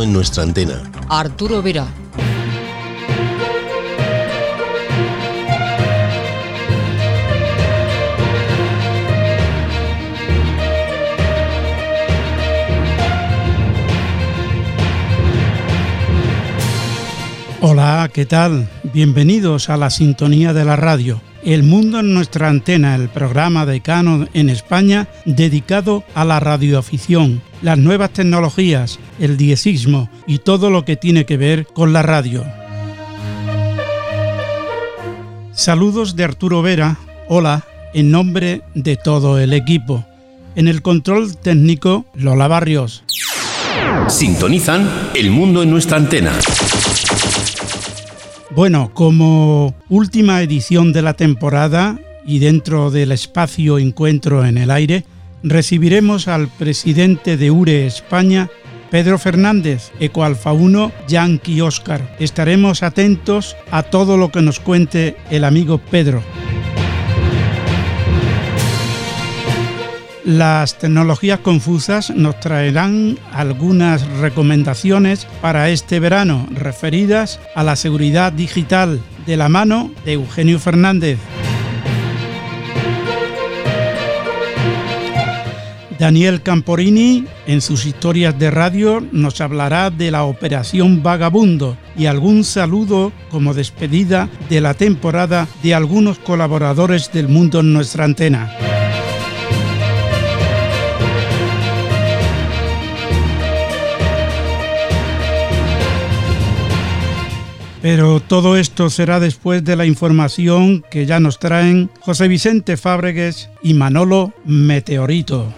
tiempo en nuestra antena. Arturo Vera. Hola, ¿qué tal? Bienvenidos a la sintonía de la radio. El mundo en nuestra antena, el programa de Canon en España dedicado a la radioafición, las nuevas tecnologías, el diezismo y todo lo que tiene que ver con la radio. Saludos de Arturo Vera, hola, en nombre de todo el equipo. En el control técnico, Lola Barrios. Sintonizan el mundo en nuestra antena. Bueno, como última edición de la temporada y dentro del espacio Encuentro en el Aire, recibiremos al presidente de URE España, Pedro Fernández, Eco Alfa 1, Yankee Oscar. Estaremos atentos a todo lo que nos cuente el amigo Pedro. Las tecnologías confusas nos traerán algunas recomendaciones para este verano referidas a la seguridad digital de la mano de Eugenio Fernández. Daniel Camporini, en sus historias de radio, nos hablará de la Operación Vagabundo y algún saludo como despedida de la temporada de algunos colaboradores del mundo en nuestra antena. Pero todo esto será después de la información que ya nos traen Jose V Fabregues y Manolo Meteorito.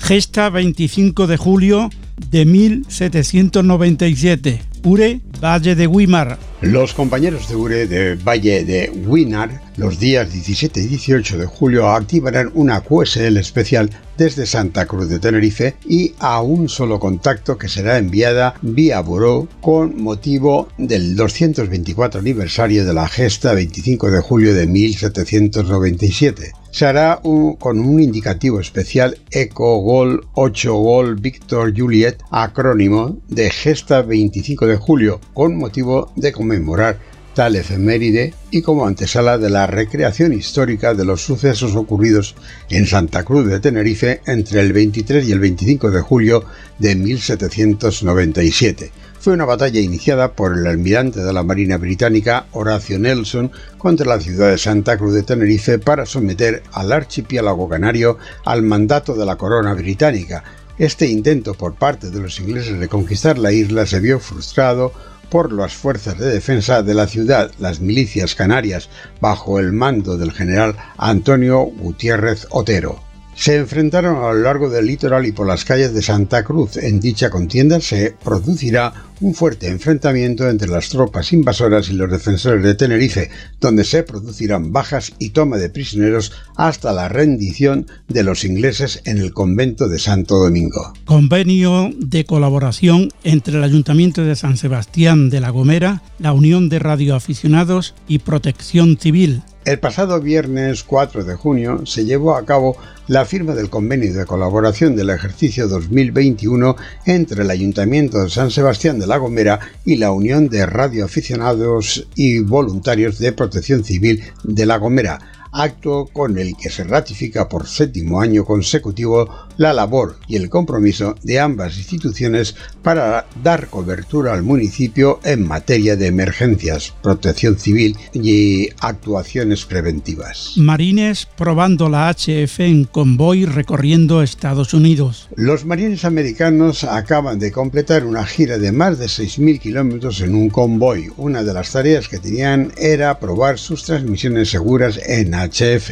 GESTA 25 de julio de 1797, URE, Valle de Guimar. Los compañeros de URE de Valle de Guimar, los días 17 y 18 de julio, activarán una QSL especial desde Santa Cruz de Tenerife y a un solo contacto que será enviada vía buró con motivo del 224 aniversario de la Gesta 25 de julio de 1797. Se hará con un indicativo especial Eco Gold 8 Gold Víctor Juliet, acrónimo de Gesta 25 de julio, con motivo de conmemorar tal efeméride y como antesala de la recreación histórica de los sucesos ocurridos en Santa Cruz de Tenerife entre el 23 y el 25 de julio de 1797. Fue una batalla iniciada por el almirante de la Marina Británica, Horacio Nelson, contra la ciudad de Santa Cruz de Tenerife para someter al archipiélago canario al mandato de la corona británica. Este intento por parte de los ingleses de conquistar la isla se vio frustrado por las fuerzas de defensa de la ciudad, las milicias canarias, bajo el mando del general Antonio Gutiérrez Otero. Se enfrentaron a lo largo del litoral y por las calles de Santa Cruz. En dicha contienda se producirá un fuerte enfrentamiento entre las tropas invasoras y los defensores de Tenerife, donde se producirán bajas y toma de prisioneros hasta la rendición de los ingleses en el convento de Santo Domingo. Convenio de colaboración entre el Ayuntamiento de San Sebastián de la Gomera, la Unión de Radioaficionados y Protección Civil. El pasado viernes 4 de junio se llevó a cabo la firma del convenio de colaboración del ejercicio 2021 entre el Ayuntamiento de San Sebastián de la Gomera y la Unión de Radioaficionados y Voluntarios de Protección Civil de la Gomera, acto con el que se ratifica por séptimo año consecutivo la labor y el compromiso de ambas instituciones para dar cobertura al municipio en materia de emergencias, protección civil y actuaciones preventivas. Marines probando la HF en convoy recorriendo Estados Unidos. Los marines americanos acaban de completar una gira de más de 6.000 kilómetros en un convoy. Una de las tareas que tenían era probar sus transmisiones seguras en HF.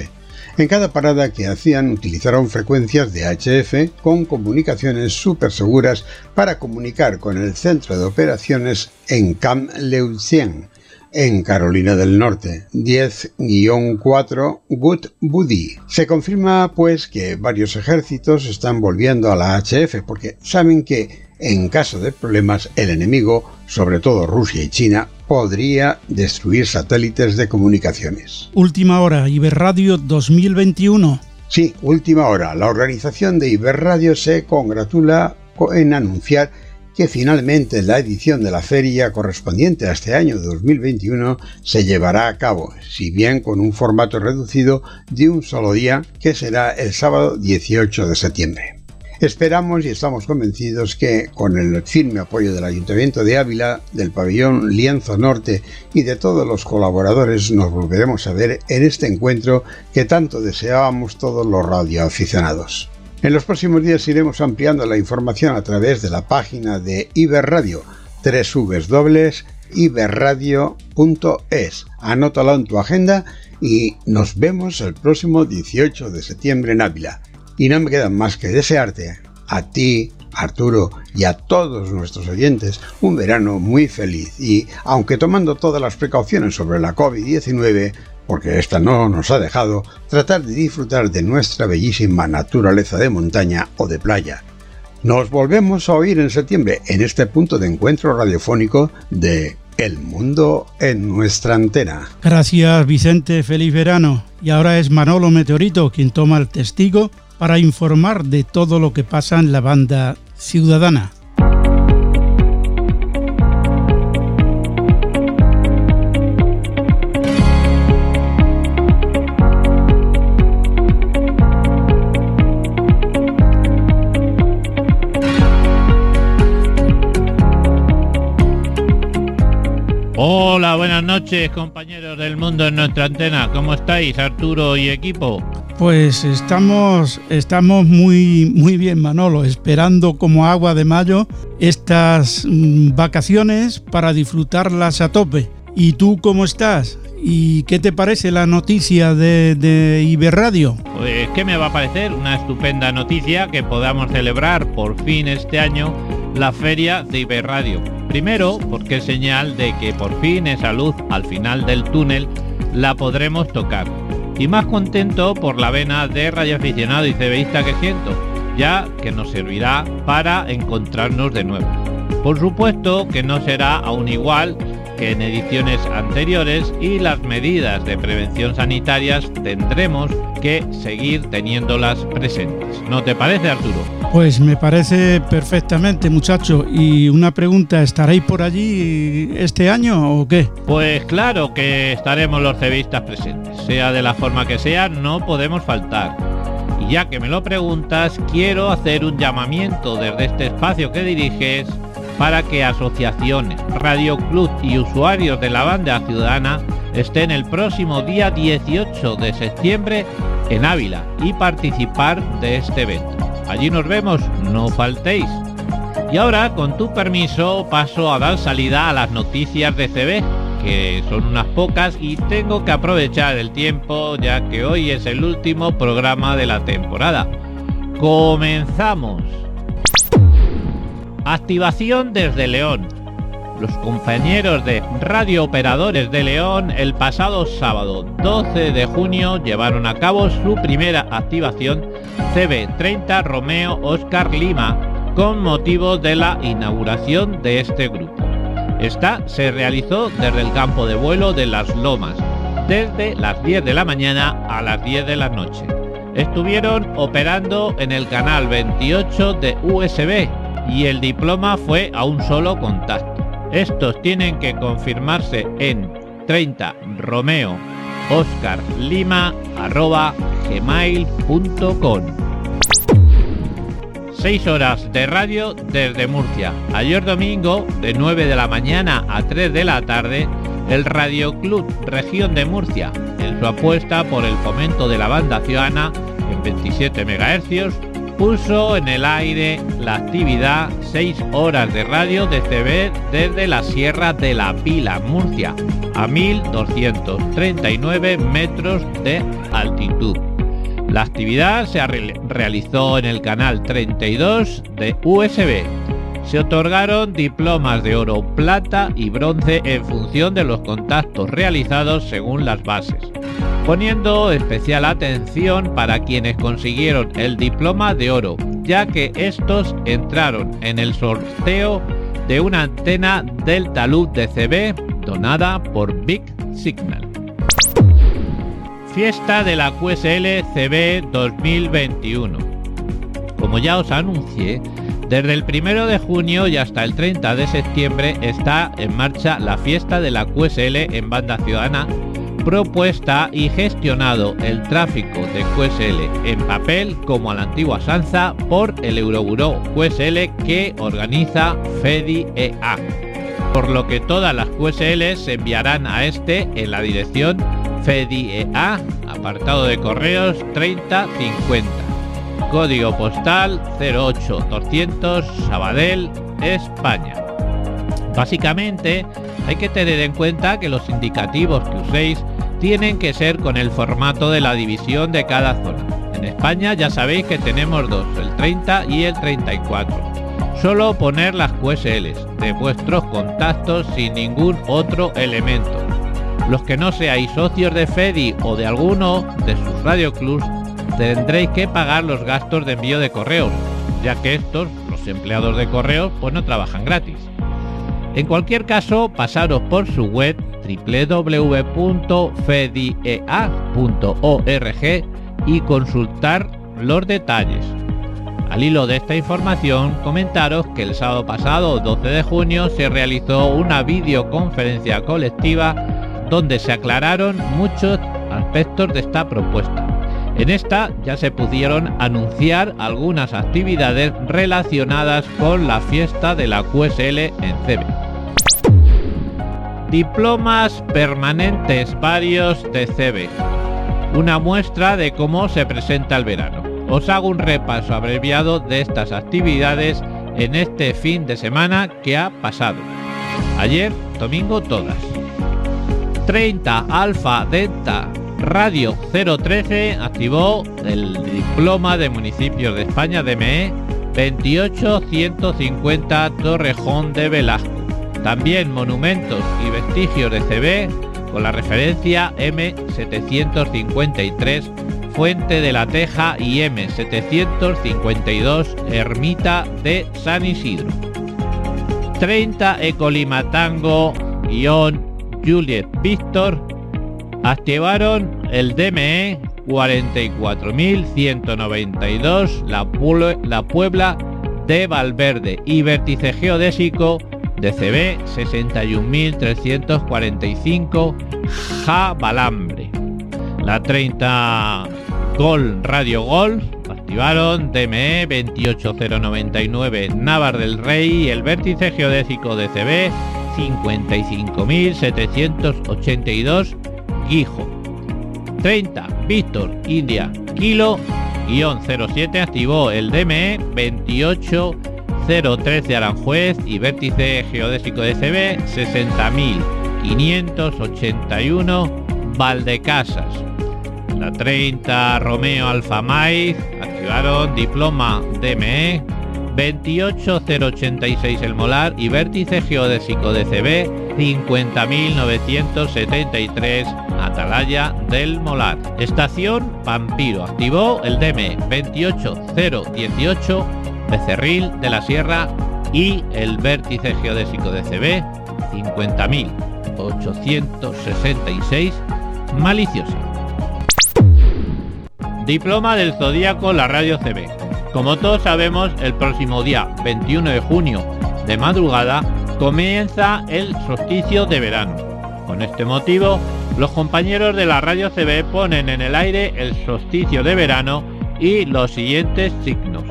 En cada parada que hacían utilizaron frecuencias de HF con comunicaciones súper seguras para comunicar con el centro de operaciones en Camp Leutien. en Carolina del Norte, 10-4 Good Buddy. Se confirma pues que varios ejércitos están volviendo a la HF porque saben que en caso de problemas el enemigo, sobre todo Rusia y China, podría destruir satélites de comunicaciones. Última hora, Iberradio 2021. Sí, última hora. La organización de Iberradio se congratula en anunciar que finalmente la edición de la feria correspondiente a este año 2021 se llevará a cabo, si bien con un formato reducido de un solo día, que será el sábado 18 de septiembre. Esperamos y estamos convencidos que, con el firme apoyo del Ayuntamiento de Ávila, del Pabellón Lienzo Norte y de todos los colaboradores, nos volveremos a ver en este encuentro que tanto deseábamos todos los radioaficionados. En los próximos días iremos ampliando la información a través de la página de Iberradio, www.iberradio.es. Anótalo en tu agenda y nos vemos el próximo 18 de septiembre en Ávila. Y no me queda más que desearte, a ti, Arturo, y a todos nuestros oyentes, un verano muy feliz. Y, aunque tomando todas las precauciones sobre la COVID-19, porque esta no nos ha dejado, tratar de disfrutar de nuestra bellísima naturaleza de montaña o de playa. Nos volvemos a oír en septiembre en este punto de encuentro radiofónico de El Mundo en Nuestra Antena. Gracias, Vicente, feliz verano. Y ahora es Manolo Meteorito quien toma el testigo para informar de todo lo que pasa en la Banda Ciudadana. Hola, buenas noches, compañeros del Mundo en Nuestra Antena. ¿Cómo estáis, Arturo y equipo? Pues estamos muy bien, Manolo, esperando como agua de mayo estas vacaciones para disfrutarlas a tope. ¿Y tú cómo estás? ¿Y qué te parece la noticia de Iberradio? Pues, ¿qué me va a parecer? Una estupenda noticia que podamos celebrar por fin este año la feria de Iberradio. Primero, porque es señal de que por fin esa luz al final del túnel la podremos tocar. Y más contento por la vena de radioaficionado y cebeísta que siento, ya que nos servirá para encontrarnos de nuevo. Por supuesto que no será aún igual que en ediciones anteriores y las medidas de prevención sanitarias tendremos que seguir teniéndolas presentes. ¿No te parece, Arturo? Pues me parece perfectamente, muchacho. Y una pregunta, ¿estaréis por allí este año o qué? Pues claro que estaremos los cebistas presentes. Sea de la forma que sea, no podemos faltar. Y ya que me lo preguntas, quiero hacer un llamamiento desde este espacio que diriges para que asociaciones, radioclub y usuarios de la Banda Ciudadana estén el próximo día 18 de septiembre en Ávila y participar de este evento. Allí nos vemos, no faltéis. Y ahora, con tu permiso, paso a dar salida a las noticias de CB, que son unas pocas y tengo que aprovechar el tiempo ya que hoy es el último programa de la temporada. ¡Comenzamos! Activación desde León. Los compañeros de Radio Operadores de León el pasado sábado 12 de junio llevaron a cabo su primera activación CB30 Romeo Oscar Lima con motivo de la inauguración de este grupo. Esta se realizó desde el campo de vuelo de Las Lomas, desde las 10 de la mañana a las 10 de la noche. Estuvieron operando en el canal 28 de USB y el diploma fue a un solo contacto. Estos tienen que confirmarse en 30romeooscarlima@gmail.com. 6 horas de radio desde Murcia. Ayer domingo, de 9 de la mañana a 3 de la tarde, el Radio Club Región de Murcia, en su apuesta por el fomento de la Banda Ciudadana en 27 MHz, puso en el aire la actividad 6 horas de radio de CB desde la Sierra de la Pila, Murcia, a 1.239 metros de altitud. La actividad se realizó en el canal 32 de USB. se otorgaron diplomas de oro, plata y bronce en función de los contactos realizados según las bases, poniendo especial atención para quienes consiguieron el diploma de oro, ya que estos entraron en el sorteo de una antena del talud de CB donada por Big Signal. Fiesta de la QSL CB 2021. Como ya os anuncié, desde el 1 de junio y hasta el 30 de septiembre está en marcha la Fiesta de la QSL en Banda Ciudadana, propuesta y gestionado el tráfico de QSL en papel como a la antigua usanza por el Euroburó QSL que organiza FEDI-EA, por lo que todas las QSL se enviarán a este en la dirección FEDI-EA, apartado de correos 3050, código postal 08200 Sabadell, España. Básicamente hay que tener en cuenta que los indicativos que uséis tienen que ser con el formato de la división de cada zona. En España ya sabéis que tenemos dos, el 30 y el 34. Solo poner las QSLs de vuestros contactos sin ningún otro elemento. Los que no seáis socios de FEDI o de alguno de sus radioclubs tendréis que pagar los gastos de envío de correos, ya que estos, los empleados de correos, pues no trabajan gratis. En cualquier caso, pasaros por su web www.fediea.org y consultar los detalles. Al hilo de esta información, comentaros que el sábado pasado, 12 de junio, se realizó una videoconferencia colectiva donde se aclararon muchos aspectos de esta propuesta. En esta ya se pudieron anunciar algunas actividades relacionadas con la fiesta de la QSL en CB. Diplomas permanentes varios de CB. Una muestra de cómo se presenta el verano. Os hago un repaso abreviado de estas actividades en este fin de semana que ha pasado. Ayer, domingo, todas. 30 Alfa Delta Radio 013 activó el diploma de municipios de España DME 28150 Torrejón de Velasco. También monumentos y vestigios de CB con la referencia M753 Fuente de la Teja y M752 Ermita de San Isidro. 30 Ecolimatango Guión Juliet Víctor activaron el DME 44192 la Puebla de Valverde y Vértice Geodésico de CB 61345 Jabalambre. La 30 Gol Radio Gol activaron DME 28099 Navar del Rey y el Vértice Geodésico de CB 55782 Guijo. 30 Víctor India Kilo guión 07 activó el DME 28013 Aranjuez y Vértice Geodésico de CB 60581 Valdecasas. La 30 Romeo Alfa Maiz activaron diploma DME 28086 El Molar y Vértice Geodésico de CB 50973 Atalaya del Molar. Estación Vampiro activó el DME 28018 Becerril de la Sierra y el Vértice Geodésico de CB 50866 Maliciosa. Diploma del Zodíaco La Radio CB. Como todos sabemos, el próximo día 21 de junio de madrugada comienza el solsticio de verano. Con este motivo, los compañeros de la Radio CB ponen en el aire el solsticio de verano y los siguientes signos: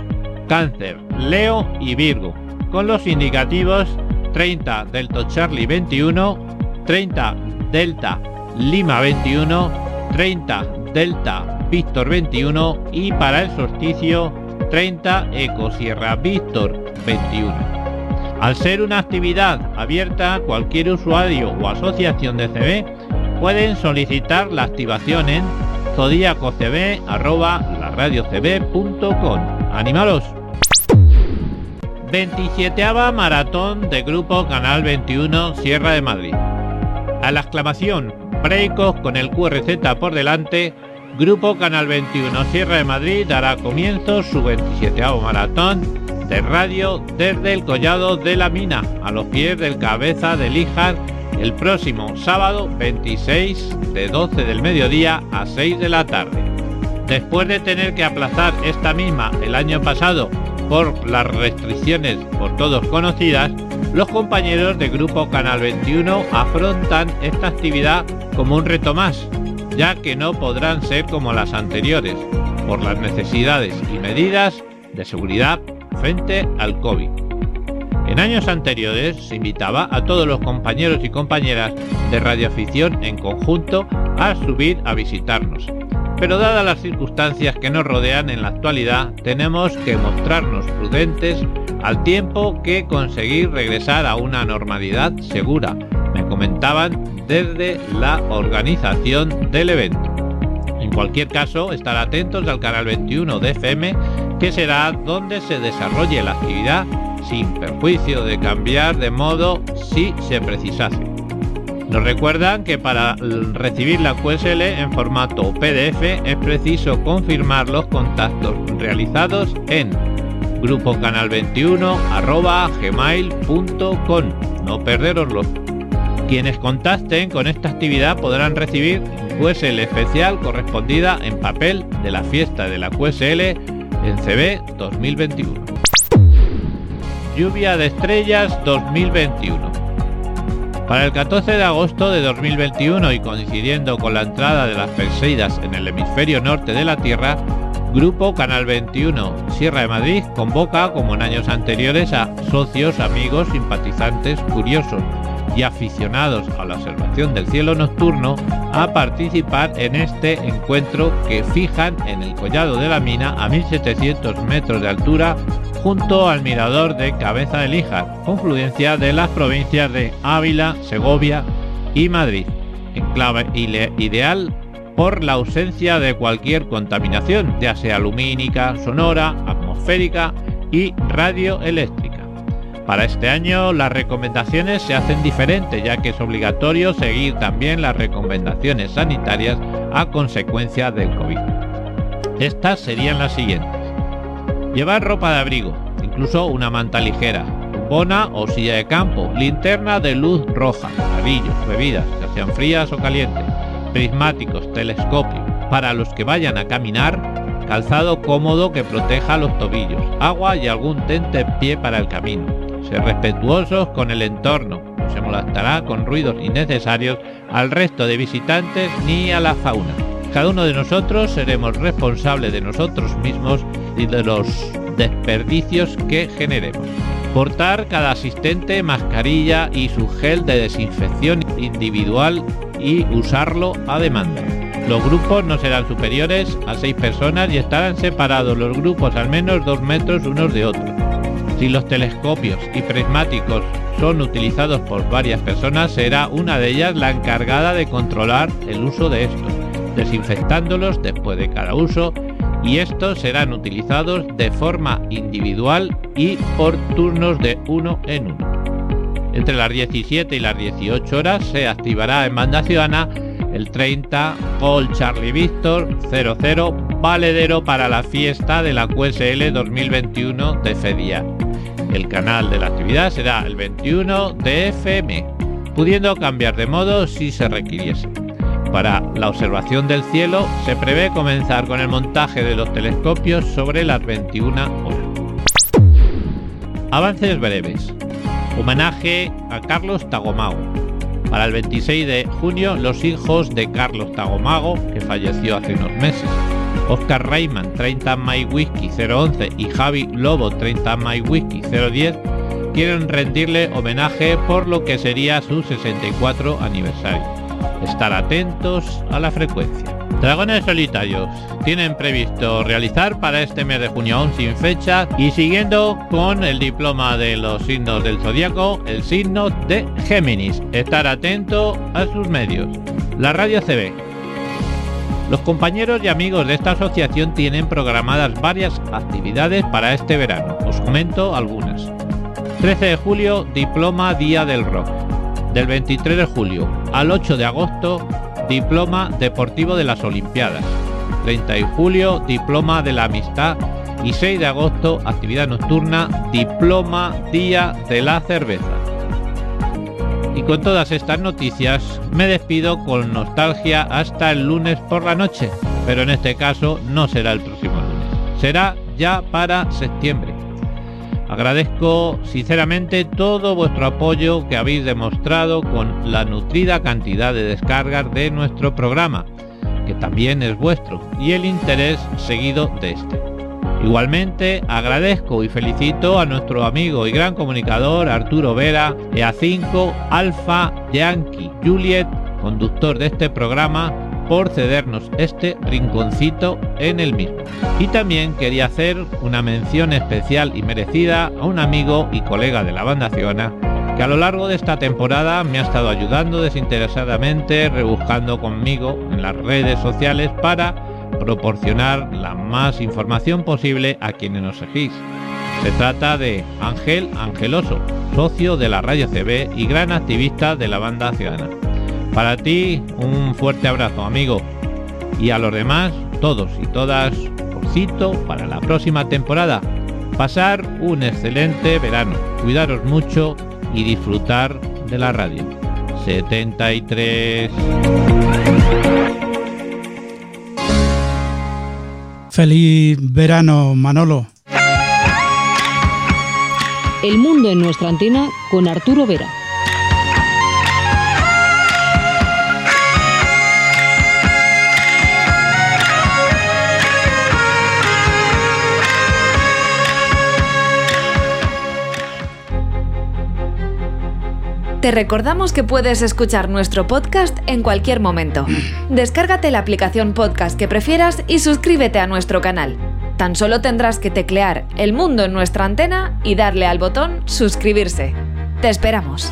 Cáncer, Leo y Virgo, con los indicativos 30 Delta Charlie 21, 30 Delta Lima 21, 30 Delta Víctor 21 y para el solsticio 30 Eco Sierra Víctor 21. Al ser una actividad abierta, cualquier usuario o asociación de CB pueden solicitar la activación en zodiacocb@laradiocb.com. ¡Animaros! 27ª Maratón de Grupo Canal 21 Sierra de Madrid. A la exclamación "Breicos con el QRZ por delante", Grupo Canal 21 Sierra de Madrid dará comienzo su 27º Maratón de radio desde el Collado de la Mina, a los pies del Cabeza de Líjar, el próximo sábado 26, de 12 del mediodía a 6 de la tarde. Después de tener que aplazar esta misma el año pasado por las restricciones por todos conocidas, los compañeros de Grupo Canal 21 afrontan esta actividad como un reto más, ya que no podrán ser como las anteriores, por las necesidades y medidas de seguridad frente al COVID. En años anteriores se invitaba a todos los compañeros y compañeras de radioafición en conjunto a subir a visitarnos, pero dadas las circunstancias que nos rodean en la actualidad, tenemos que mostrarnos prudentes al tiempo que conseguir regresar a una normalidad segura, me comentaban desde la organización del evento. En cualquier caso, estar atentos al canal 21 de FM, que será donde se desarrolle la actividad, sin perjuicio de cambiar de modo si se precisase. Nos recuerdan que para recibir la QSL en formato PDF es preciso confirmar los contactos realizados en grupocanal21@gmail.com. No perderoslo. Quienes contacten con esta actividad podrán recibir QSL especial correspondida en papel de la fiesta de la QSL en CB 2021. Lluvia de estrellas 2021. Para el 14 de agosto de 2021 y coincidiendo con la entrada de las Perseidas en el hemisferio norte de la Tierra, Grupo Canal 21 Sierra de Madrid convoca, como en años anteriores, a socios, amigos, simpatizantes, curiosos y aficionados a la observación del cielo nocturno a participar en este encuentro que fijan en el Collado de la Mina, a 1.700 metros de altura, junto al mirador de Cabeza de Líjar, confluencia de las provincias de Ávila, Segovia y Madrid, enclave ideal por la ausencia de cualquier contaminación, ya sea lumínica, sonora, atmosférica y radioeléctrica. Para este año las recomendaciones se hacen diferentes, ya que es obligatorio seguir también las recomendaciones sanitarias a consecuencia del COVID. Estas serían las siguientes: llevar ropa de abrigo, incluso una manta ligera, bombona o silla de campo, linterna de luz roja, amarillo, bebidas, ya sean frías o calientes, prismáticos, telescopio. Para los que vayan a caminar, calzado cómodo que proteja los tobillos, agua y algún tentempié para el camino. Ser respetuosos con el entorno, no se molestará con ruidos innecesarios al resto de visitantes ni a la fauna. Cada uno de nosotros seremos responsables de nosotros mismos y de los desperdicios que generemos. Portar cada asistente mascarilla y su gel de desinfección individual y usarlo a demanda. Los grupos no serán superiores a 6 personas y estarán separados los grupos al menos 2 metros unos de otros. Si los telescopios y prismáticos son utilizados por varias personas, será una de ellas la encargada de controlar el uso de estos, desinfectándolos después de cada uso, y estos serán utilizados de forma individual y por turnos de uno en uno. Entre las 17 y las 18 horas se activará en Banda Ciudadana el 30 Gol Charlie Víctor 00 valedero para la fiesta de la QSL 2021 de FEDI-EA. El canal de la actividad será el 21 de FM, pudiendo cambiar de modo si se requiriese. Para la observación del cielo se prevé comenzar con el montaje de los telescopios sobre las 21 horas. Avances breves. Homenaje a Carlos Tagomago. Para el 26 de junio, los hijos de Carlos Tagomago, que falleció hace unos meses, Oscar Rayman 30 My Whisky 011 y Javi Lobo 30 My Whisky 010, quieren rendirle homenaje por lo que sería su 64 aniversario. Estar atentos a la frecuencia. Dragones Solitarios tienen previsto realizar para este mes de junio, aún sin fecha y siguiendo con el diploma de los signos del zodiaco, el signo de Géminis. Estar atento a sus medios. La Radio CB. Los compañeros y amigos de esta asociación tienen programadas varias actividades para este verano. Os comento algunas. 13 de julio, diploma Día del Rock. Del 23 de julio al 8 de agosto, diploma deportivo de las Olimpiadas. 30 de julio, diploma de la amistad. Y 6 de agosto, actividad nocturna, diploma Día de la Cerveza. Y con todas estas noticias me despido con nostalgia hasta el lunes por la noche, pero en este caso no será el próximo lunes, será ya para septiembre. Agradezco sinceramente todo vuestro apoyo que habéis demostrado con la nutrida cantidad de descargas de nuestro programa, que también es vuestro, y el interés seguido de este. Igualmente agradezco y felicito a nuestro amigo y gran comunicador Arturo Vera, EA5, Alfa, Yankee, Juliet, conductor de este programa, por cedernos este rinconcito en el mismo. Y también quería hacer una mención especial y merecida a un amigo y colega de la Banda Ciudadana, que a lo largo de esta temporada me ha estado ayudando desinteresadamente, rebuscando conmigo en las redes sociales para proporcionar la más información posible a quienes nos seguís. Se trata de Ángel Angeloso, socio de la Radio CB y gran activista de la Banda Ciudadana. Para ti, un fuerte abrazo, amigo, y a los demás, todos y todas, os cito para la próxima temporada. Pasar un excelente verano, cuidaros mucho y disfrutar de la radio. 73. Feliz verano, Manolo. El mundo en nuestra antena con Arturo Vera. Te recordamos que puedes escuchar nuestro podcast en cualquier momento. Descárgate la aplicación podcast que prefieras y suscríbete a nuestro canal. Tan solo tendrás que teclear El Mundo en nuestra antena y darle al botón suscribirse. Te esperamos.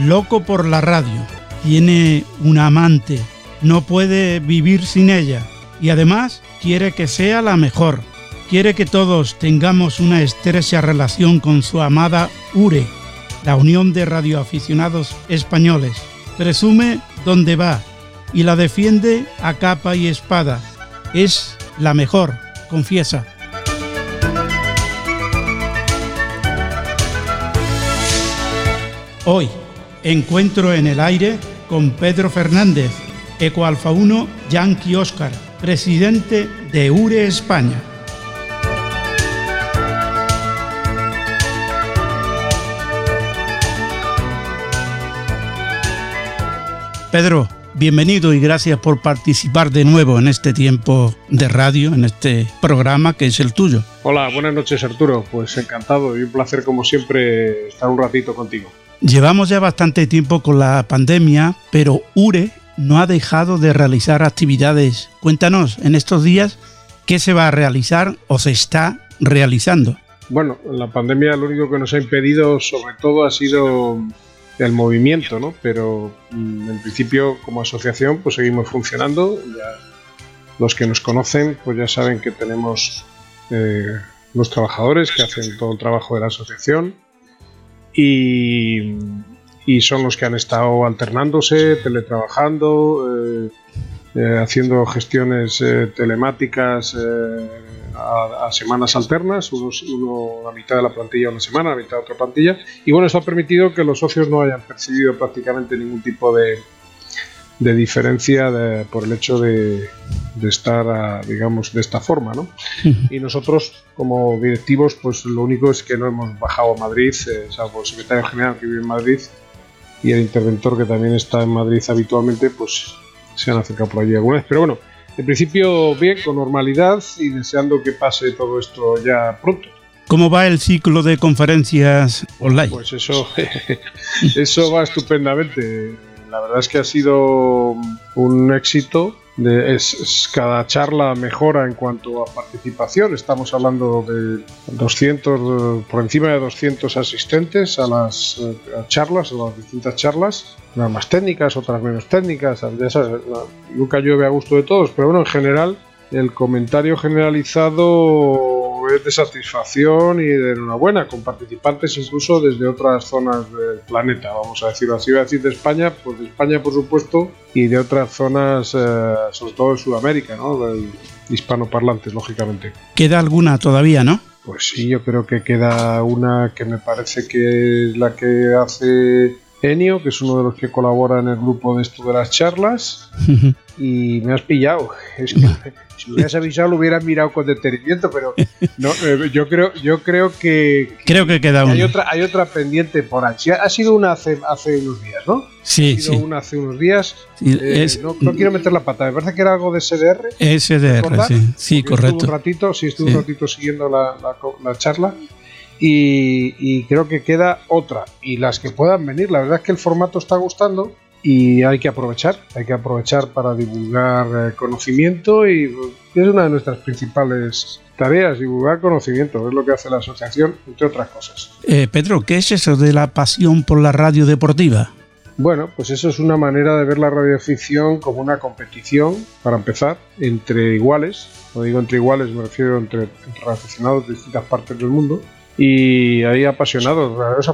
Loco por la radio, tiene una amante, no puede vivir sin ella y además quiere que sea la mejor. Quiere que todos tengamos una estrecha relación con su amada URE, la Unión de Radioaficionados Españoles. Presume dónde va y la defiende a capa y espada. Es la mejor, confiesa. Hoy, encuentro en el aire con Pedro Fernández, Eco Alfa 1 Yankee Oscar, presidente de URE España. Pedro, bienvenido y gracias por participar de nuevo en este tiempo de radio, en este programa que es el tuyo. Hola, buenas noches, Arturo. Pues encantado y un placer como siempre estar un ratito contigo. Llevamos ya bastante tiempo con la pandemia, pero URE no ha dejado de realizar actividades. Cuéntanos, en estos días, ¿qué se va a realizar o se está realizando? Bueno, la pandemia lo único que nos ha impedido, sobre todo, ha sido el movimiento, ¿no? Pero en principio, como asociación, pues seguimos funcionando. Ya los que nos conocen, pues ya saben que tenemos los trabajadores que hacen todo el trabajo de la asociación. Y son los que han estado alternándose, teletrabajando, haciendo gestiones telemáticas a semanas alternas, uno a mitad de la plantilla una semana, a mitad de otra plantilla. Y bueno, eso ha permitido que los socios no hayan percibido prácticamente ningún tipo de diferencia por el hecho de estar, digamos, de esta forma, ¿no? Y nosotros, como directivos, pues lo único es que no hemos bajado a Madrid, salvo el secretario general que vive en Madrid y el interventor que también está en Madrid habitualmente, pues se han acercado por allí alguna vez. Pero bueno, en principio bien, con normalidad y deseando que pase todo esto ya pronto. ¿Cómo va el ciclo de conferencias online? Pues eso va estupendamente. La verdad es que ha sido un éxito Cada charla mejora en cuanto a participación. Estamos hablando de 200, por encima de 200 asistentes a las charlas, a las distintas charlas, unas más técnicas, otras menos técnicas. De esas, nunca llueve a gusto de todos, pero bueno, en general, el comentario generalizado es de satisfacción y de enhorabuena, con participantes incluso desde otras zonas del planeta, vamos a decirlo así, voy a decir de España, pues de España por supuesto, y de otras zonas, sobre todo de Sudamérica, ¿no? De hispanoparlantes, lógicamente. ¿Queda alguna todavía, no? Pues sí, yo creo que queda una que me parece que es la que hace Enio, que es uno de los que colabora en el grupo de esto de las charlas. Y me has pillado. Es que si me hubieras avisado lo hubieras mirado con detenimiento, pero no, yo creo que queda una. Hay otra pendiente por ahí. Ha sido una hace unos días, ¿no? Sí, ha sido una hace unos días. No quiero meter la pata. Me parece que era algo de SDR. SDR, sí, correcto. Estuve un ratito siguiendo la charla. Y creo que queda otra, y las que puedan venir. La verdad es que el formato está gustando y hay que aprovechar para divulgar conocimiento, y es una de nuestras principales tareas, divulgar conocimiento, es lo que hace la asociación, entre otras cosas. Pedro, ¿qué es eso de la pasión por la radio deportiva? Bueno, pues eso es una manera de ver la radioafición como una competición, para empezar, entre iguales. Cuando digo entre iguales me refiero entre radioaficionados de distintas partes del mundo. Y hay apasionados.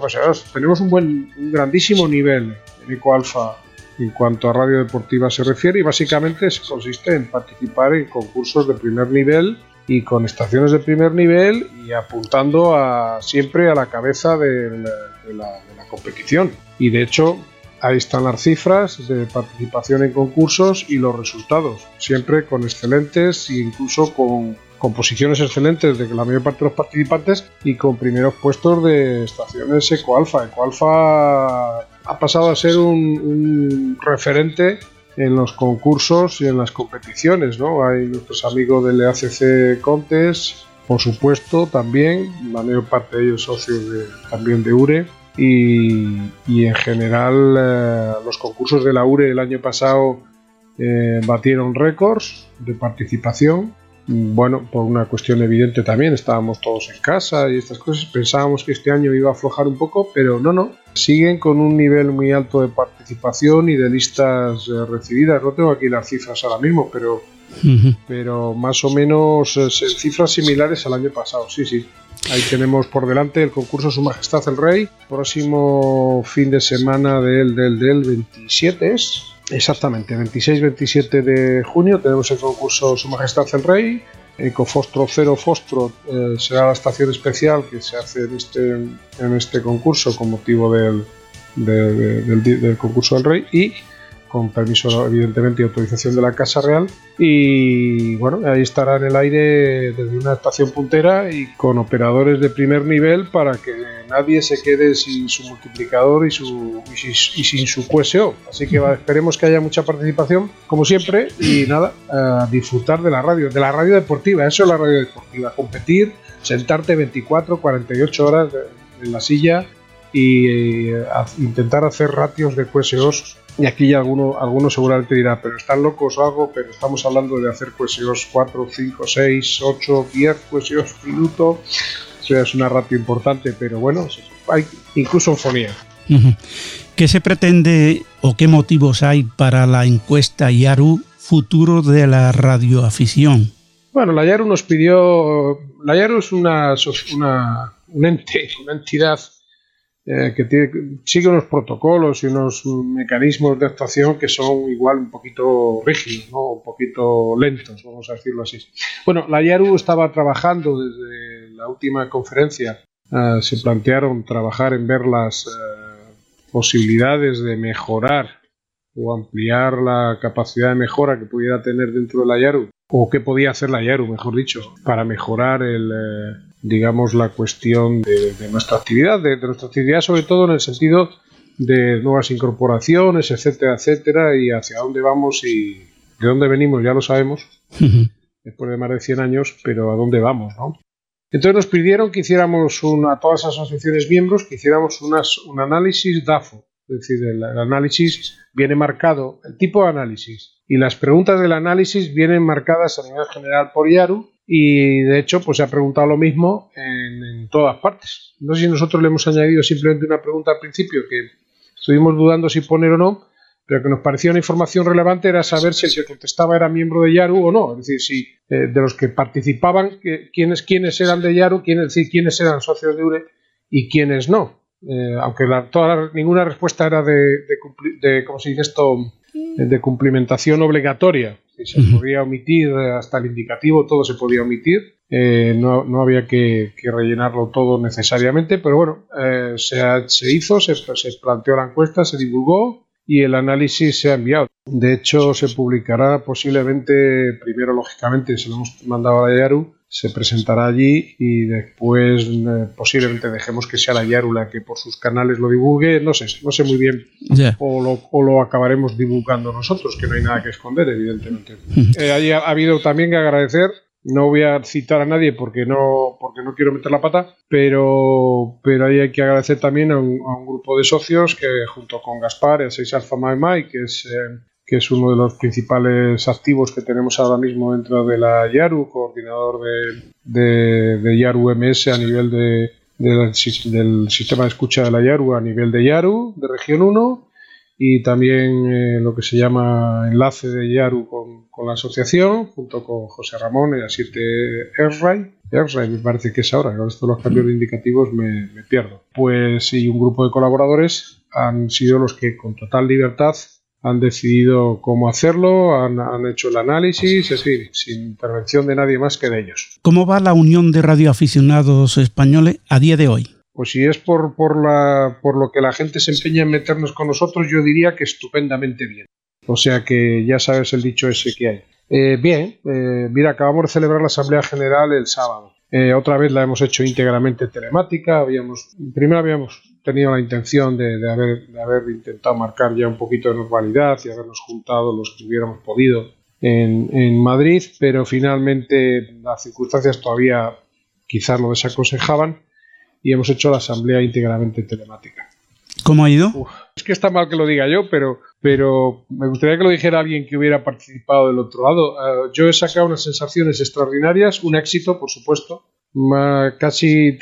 Tenemos un grandísimo nivel en Eco Alfa en cuanto a radio deportiva se refiere, y básicamente consiste en participar en concursos de primer nivel y con estaciones de primer nivel, y apuntando siempre a la cabeza de la competición. Y de hecho, ahí están las cifras de participación en concursos y los resultados, siempre con excelentes e incluso con posiciones excelentes de la mayor parte de los participantes, y con primeros puestos de estaciones Ecoalfa. Ecoalfa ha pasado a ser un referente en los concursos y en las competiciones, ¿no? Hay nuestros amigos del EACC Contest, por supuesto, también, la mayor parte de ellos socios también de URE, y en general los concursos de la URE el año pasado batieron récords de participación. Bueno, por una cuestión evidente también, estábamos todos en casa y estas cosas, pensábamos que este año iba a aflojar un poco, pero no, siguen con un nivel muy alto de participación y de listas recibidas. No tengo aquí las cifras ahora mismo, pero más o menos cifras similares al año pasado, sí. Ahí tenemos por delante el concurso Su Majestad el Rey, próximo fin de semana del 27 es. Exactamente, 26-27 de junio tenemos el concurso Su Majestad el Rey. Ecofostro 0 Fostro será la estación especial que se hace en este concurso con motivo del concurso del Rey, y con permiso evidentemente y autorización de la Casa Real. Y bueno, ahí estará en el aire desde una estación puntera y con operadores de primer nivel, para que nadie se quede sin su multiplicador y sin su QSO. Así que esperemos que haya mucha participación, como siempre, y nada, a disfrutar de la radio deportiva. Eso es la radio deportiva, competir, sentarte 24, 48 horas en la silla y intentar hacer ratios de QSOs. Y aquí ya alguno seguramente dirá, pero están locos o algo, pero estamos hablando de hacer QSOs 4, 5, 6, 8, 10 QSOs minuto. O sea, es una ratio importante, pero bueno, hay incluso fonía. ¿Qué se pretende o qué motivos hay para la encuesta IARU Futuro de la Radioafición? Bueno, la IARU nos pidió... La IARU es un ente, una entidad... que sigue unos protocolos y unos mecanismos de actuación que son igual un poquito rígidos, ¿no? Un poquito lentos, vamos a decirlo así. Bueno, la IARU estaba trabajando desde la última conferencia, se plantearon trabajar en ver las posibilidades de mejorar o ampliar la capacidad de mejora que pudiera tener dentro de la IARU, o qué podía hacer la IARU, mejor dicho, para mejorar la cuestión de nuestra actividad, sobre todo en el sentido de nuevas incorporaciones, etcétera, etcétera, y hacia dónde vamos y de dónde venimos, ya lo sabemos, después de más de 100 años, pero a dónde vamos, ¿no? Entonces nos pidieron que hiciéramos, a todas las asociaciones miembros, que hiciéramos un análisis DAFO, es decir, el análisis viene marcado, el tipo de análisis, Y las preguntas del análisis vienen marcadas a nivel general por IARU y de hecho pues se ha preguntado lo mismo en todas partes. No sé si nosotros le hemos añadido simplemente una pregunta al principio que estuvimos dudando si poner o no, pero que nos parecía una información relevante era saber si el que contestaba era miembro de IARU o no, es decir, si de los que participaban quiénes eran de IARU, quiénes eran socios de URE y quiénes no. Aunque ninguna respuesta era de ¿cómo se dice esto? De cumplimentación obligatoria. Se podía omitir hasta el indicativo, todo se podía omitir, no había que rellenarlo todo necesariamente, pero bueno, se hizo, se planteó la encuesta, se divulgó y el análisis se ha enviado. De hecho, se publicará posiblemente, primero lógicamente se lo hemos mandado a la IARU, se presentará allí y después posiblemente dejemos que sea la IARU la que por sus canales lo divulgue, no sé muy bien, yeah. o lo acabaremos divulgando nosotros, que no hay nada que esconder, evidentemente. Ha habido también que agradecer, no voy a citar a nadie porque no quiero meter la pata, pero ahí hay que agradecer también a un grupo de socios que junto con Gaspar, el 6 Alfa Maimai, que es uno de los principales activos que tenemos ahora mismo dentro de la IARU, coordinador de IARU MS a nivel del sistema de escucha de la IARU a nivel de IARU, de Región 1, y también lo que se llama enlace de IARU con la asociación, junto con José Ramón y Asierte Erray, me parece que es ahora, con esto los cambios de indicativos me pierdo. Pues sí, un grupo de colaboradores han sido los que con total libertad han decidido cómo hacerlo, han hecho el análisis, es decir, sin intervención de nadie más que de ellos. ¿Cómo va la Unión de Radioaficionados Españoles a día de hoy? Pues si es por lo que la gente se empeña en meternos con nosotros, yo diría que estupendamente bien. O sea que ya sabes el dicho ese que hay. Mira, acabamos de celebrar la Asamblea General el sábado. Otra vez la hemos hecho íntegramente telemática. Primero habíamos tenido la intención de haber intentado marcar ya un poquito de normalidad y habernos juntado los que hubiéramos podido en Madrid, pero finalmente las circunstancias todavía quizás lo desaconsejaban y hemos hecho la asamblea íntegramente telemática. ¿Cómo ha ido? Es que está mal que lo diga yo, pero me gustaría que lo dijera alguien que hubiera participado del otro lado. Yo he sacado unas sensaciones extraordinarias, un éxito, por supuesto. Casi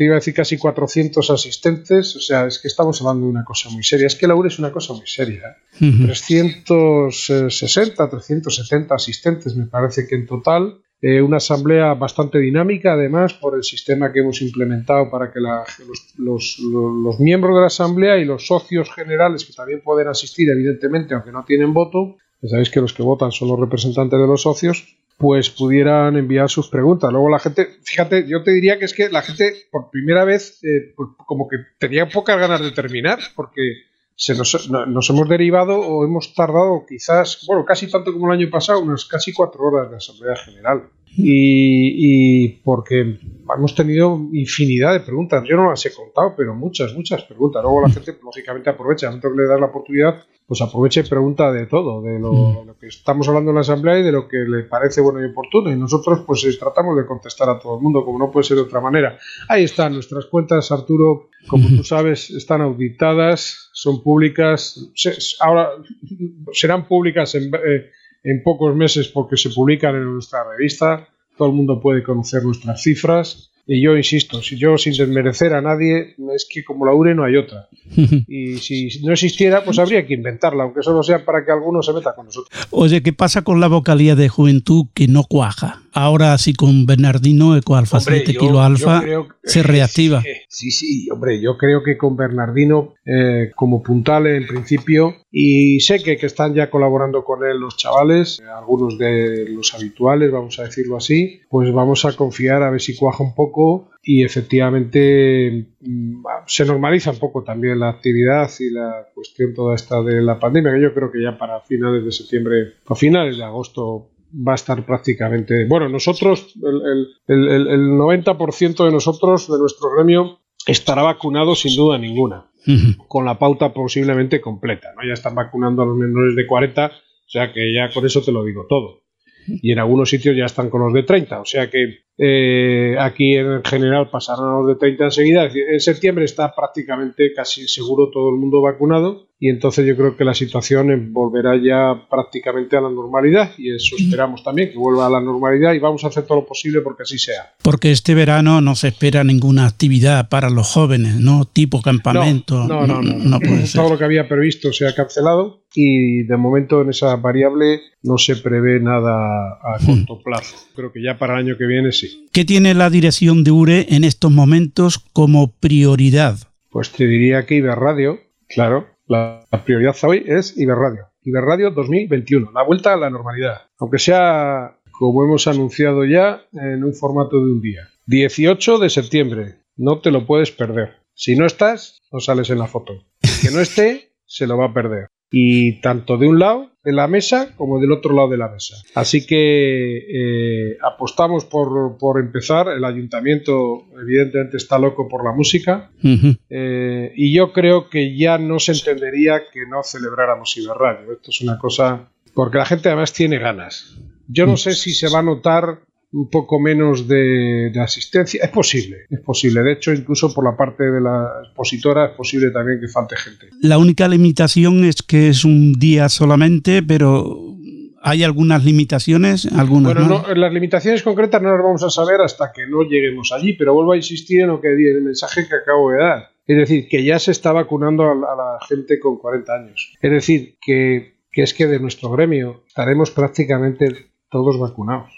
400 asistentes, o sea, es que estamos hablando de una cosa muy seria, es que la URE es una cosa muy seria, 360, 370 asistentes me parece que en total, una asamblea bastante dinámica además por el sistema que hemos implementado para que los miembros de la asamblea y los socios generales que también pueden asistir evidentemente aunque no tienen voto, pues sabéis que los que votan son los representantes de los socios, pues pudieran enviar sus preguntas. Luego la gente, fíjate, yo te diría que es que la gente por primera vez como que tenía pocas ganas de terminar porque nos hemos derivado o hemos tardado quizás, bueno, casi tanto como el año pasado, unas casi 4 horas de Asamblea General y porque hemos tenido infinidad de preguntas, yo no las he contado, pero muchas preguntas. Luego la gente lógicamente aprovecha, antes que le das la oportunidad, pues aprovecha y pregunta de todo, de lo que estamos hablando en la asamblea y de lo que le parece bueno y oportuno, y nosotros pues tratamos de contestar a todo el mundo, como no puede ser de otra manera. Ahí están nuestras cuentas, Arturo, como tú sabes, están auditadas, son públicas, ahora serán públicas en pocos meses porque se publican en nuestra revista, todo el mundo puede conocer nuestras cifras. Y yo insisto, si yo sin desmerecer a nadie, es que como la URE no hay otra. Y si no existiera, pues habría que inventarla, aunque solo sea para que alguno se meta con nosotros. Oye, ¿qué pasa con la vocalía de Juventud que no cuaja? Ahora sí con Bernardino, Ecoalfa 7, Kilo Alfa, se reactiva. Sí, hombre, yo creo que con Bernardino como puntal en principio, y sé que están ya colaborando con él los chavales, algunos de los habituales, vamos a decirlo así, pues vamos a confiar a ver si cuaja un poco. Y efectivamente se normaliza un poco también la actividad y la cuestión toda esta de la pandemia, que yo creo que ya para finales de septiembre o finales de agosto va a estar prácticamente... Bueno, nosotros, el 90% de nosotros, de nuestro gremio, estará vacunado sin duda ninguna, con la pauta posiblemente completa, ¿no? Ya están vacunando a los menores de 40, o sea que ya con eso te lo digo todo. Y en algunos sitios ya están con los de 30, o sea que aquí en general pasarán a los de 30 enseguida. En septiembre está prácticamente casi seguro todo el mundo vacunado y entonces yo creo que la situación volverá ya prácticamente a la normalidad, y eso esperamos también, que vuelva a la normalidad, y vamos a hacer todo lo posible porque así sea. Porque este verano no se espera ninguna actividad para los jóvenes, ¿no? Tipo campamento. No puede ser. Todo lo que había previsto se ha cancelado y de momento en esa variable no se prevé nada a corto plazo. Creo que ya para el año que viene sí. ¿Qué tiene la dirección de URE en estos momentos como prioridad? Pues te diría que Iberradio, claro. La prioridad hoy es Iberradio. Iberradio 2021, la vuelta a la normalidad. Aunque sea, como hemos anunciado ya, en un formato de un día. 18 de septiembre, no te lo puedes perder. Si no estás, no sales en la foto. El que no esté, se lo va a perder. Y tanto de un lado de la mesa como del otro lado de la mesa. Así que apostamos por empezar. El ayuntamiento evidentemente está loco por la música. Y yo creo que ya no se entendería que no celebráramos Iberradio. Esto es una cosa... porque la gente además tiene ganas. Yo no sé si se va a notar un poco menos de asistencia. Es posible. De hecho, incluso por la parte de la expositora es posible también que falte gente. La única limitación es que es un día solamente, pero ¿hay algunas limitaciones? No, las limitaciones concretas no las vamos a saber hasta que no lleguemos allí, pero vuelvo a insistir en lo que di, en el mensaje que acabo de dar. Es decir, que ya se está vacunando a la gente con 40 años. Es decir, que es que de nuestro gremio estaremos prácticamente todos vacunados.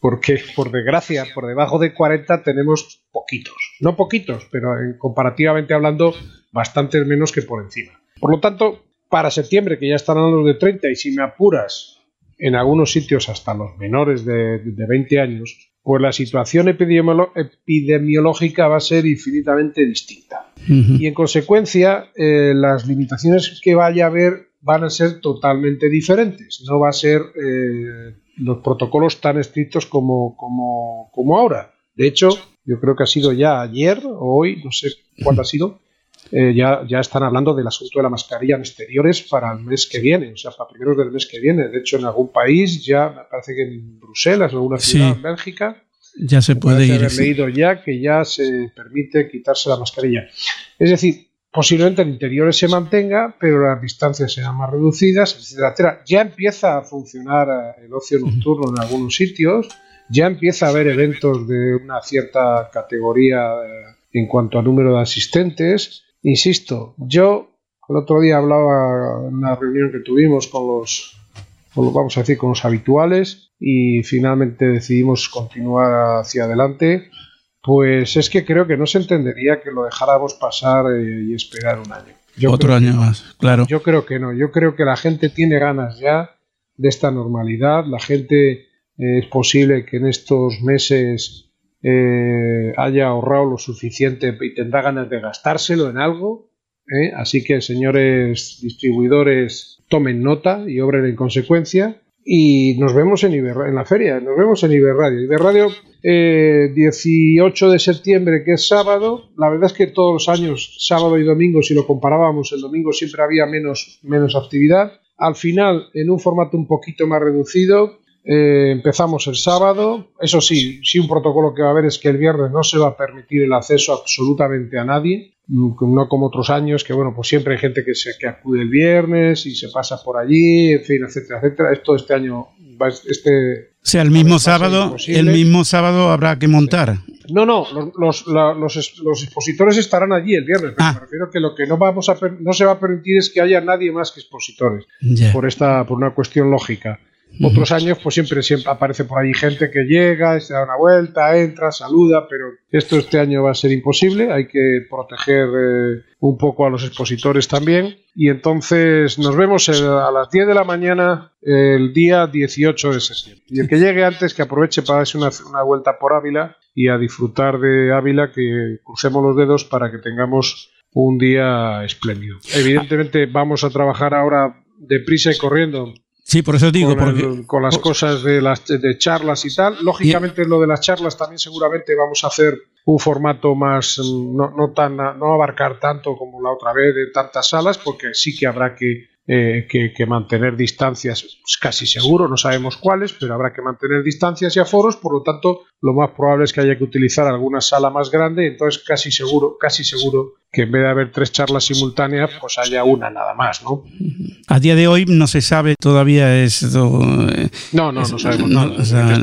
Porque, por desgracia, por debajo de 40 tenemos poquitos. No poquitos, pero comparativamente hablando, bastantes menos que por encima. Por lo tanto, para septiembre, que ya están a los de 30, y si me apuras, en algunos sitios hasta los menores de 20 años, pues la situación epidemiológica va a ser infinitamente distinta. Y, en consecuencia, las limitaciones que vaya a haber van a ser totalmente diferentes. No va a ser... los protocolos tan estrictos como ahora. De hecho, yo creo que ha sido ya ayer o hoy, no sé cuándo ha sido, ya están hablando del asunto de la mascarilla en exteriores para el mes que viene, o sea, para primeros del mes que viene. De hecho, en algún país, ya me parece que en Bruselas, en alguna ciudad, en Bélgica, ya se puede ir. Haber leído ya que ya se permite quitarse la mascarilla. Es decir, posiblemente el interior se mantenga, pero las distancias serán más reducidas, etcétera. Ya empieza a funcionar el ocio nocturno en algunos sitios, ya empieza a haber eventos de una cierta categoría en cuanto a número de asistentes. Insisto, yo el otro día hablaba en una reunión que tuvimos con los habituales y finalmente decidimos continuar hacia adelante. Pues es que creo que no se entendería que lo dejáramos pasar y esperar un año. Otro año más, claro. Yo creo que no. Yo creo que la gente tiene ganas ya de esta normalidad. La gente es posible que en estos meses haya ahorrado lo suficiente y tendrá ganas de gastárselo en algo. Así que, señores distribuidores, tomen nota y obren en consecuencia. Y nos vemos en la feria, nos vemos en Iberradio. Iberradio 18 de septiembre, que es sábado. La verdad es que todos los años, sábado y domingo, si lo comparábamos, el domingo siempre había menos actividad. Al final, en un formato un poquito más reducido, empezamos el sábado. Eso sí, un protocolo que va a haber es que el viernes no se va a permitir el acceso absolutamente a nadie. No como otros años, que bueno, pues siempre hay gente que acude el viernes y se pasa por allí, en fin, etcétera, etcétera. Esto este año va, o sea, el mismo sábado habrá que montar. No, los expositores estarán allí el viernes, pero me refiero que lo que no se va a permitir es que haya nadie más que expositores, por una cuestión lógica. Otros años, pues siempre aparece por ahí gente que llega, se da una vuelta, entra, saluda, pero este año va a ser imposible. Hay que proteger un poco a los expositores también. Y entonces nos vemos a las 10 de la mañana el día 18 de septiembre. Y el que llegue antes, que aproveche para darse una vuelta por Ávila y a disfrutar de Ávila, que crucemos los dedos para que tengamos un día espléndido. Evidentemente vamos a trabajar ahora deprisa y corriendo. Sí, por eso digo, con las cosas de charlas y tal. Lógicamente, lo de las charlas también seguramente vamos a hacer un formato más, no abarcar tanto como la otra vez de tantas salas, porque sí que habrá que que mantener distancias, casi seguro, no sabemos cuáles, pero habrá que mantener distancias y aforos, por lo tanto lo más probable es que haya que utilizar alguna sala más grande, entonces casi seguro que en vez de haber tres charlas simultáneas, pues haya una nada más, ¿no? A día de hoy no se sabe todavía esto. No sabemos nada. O sea,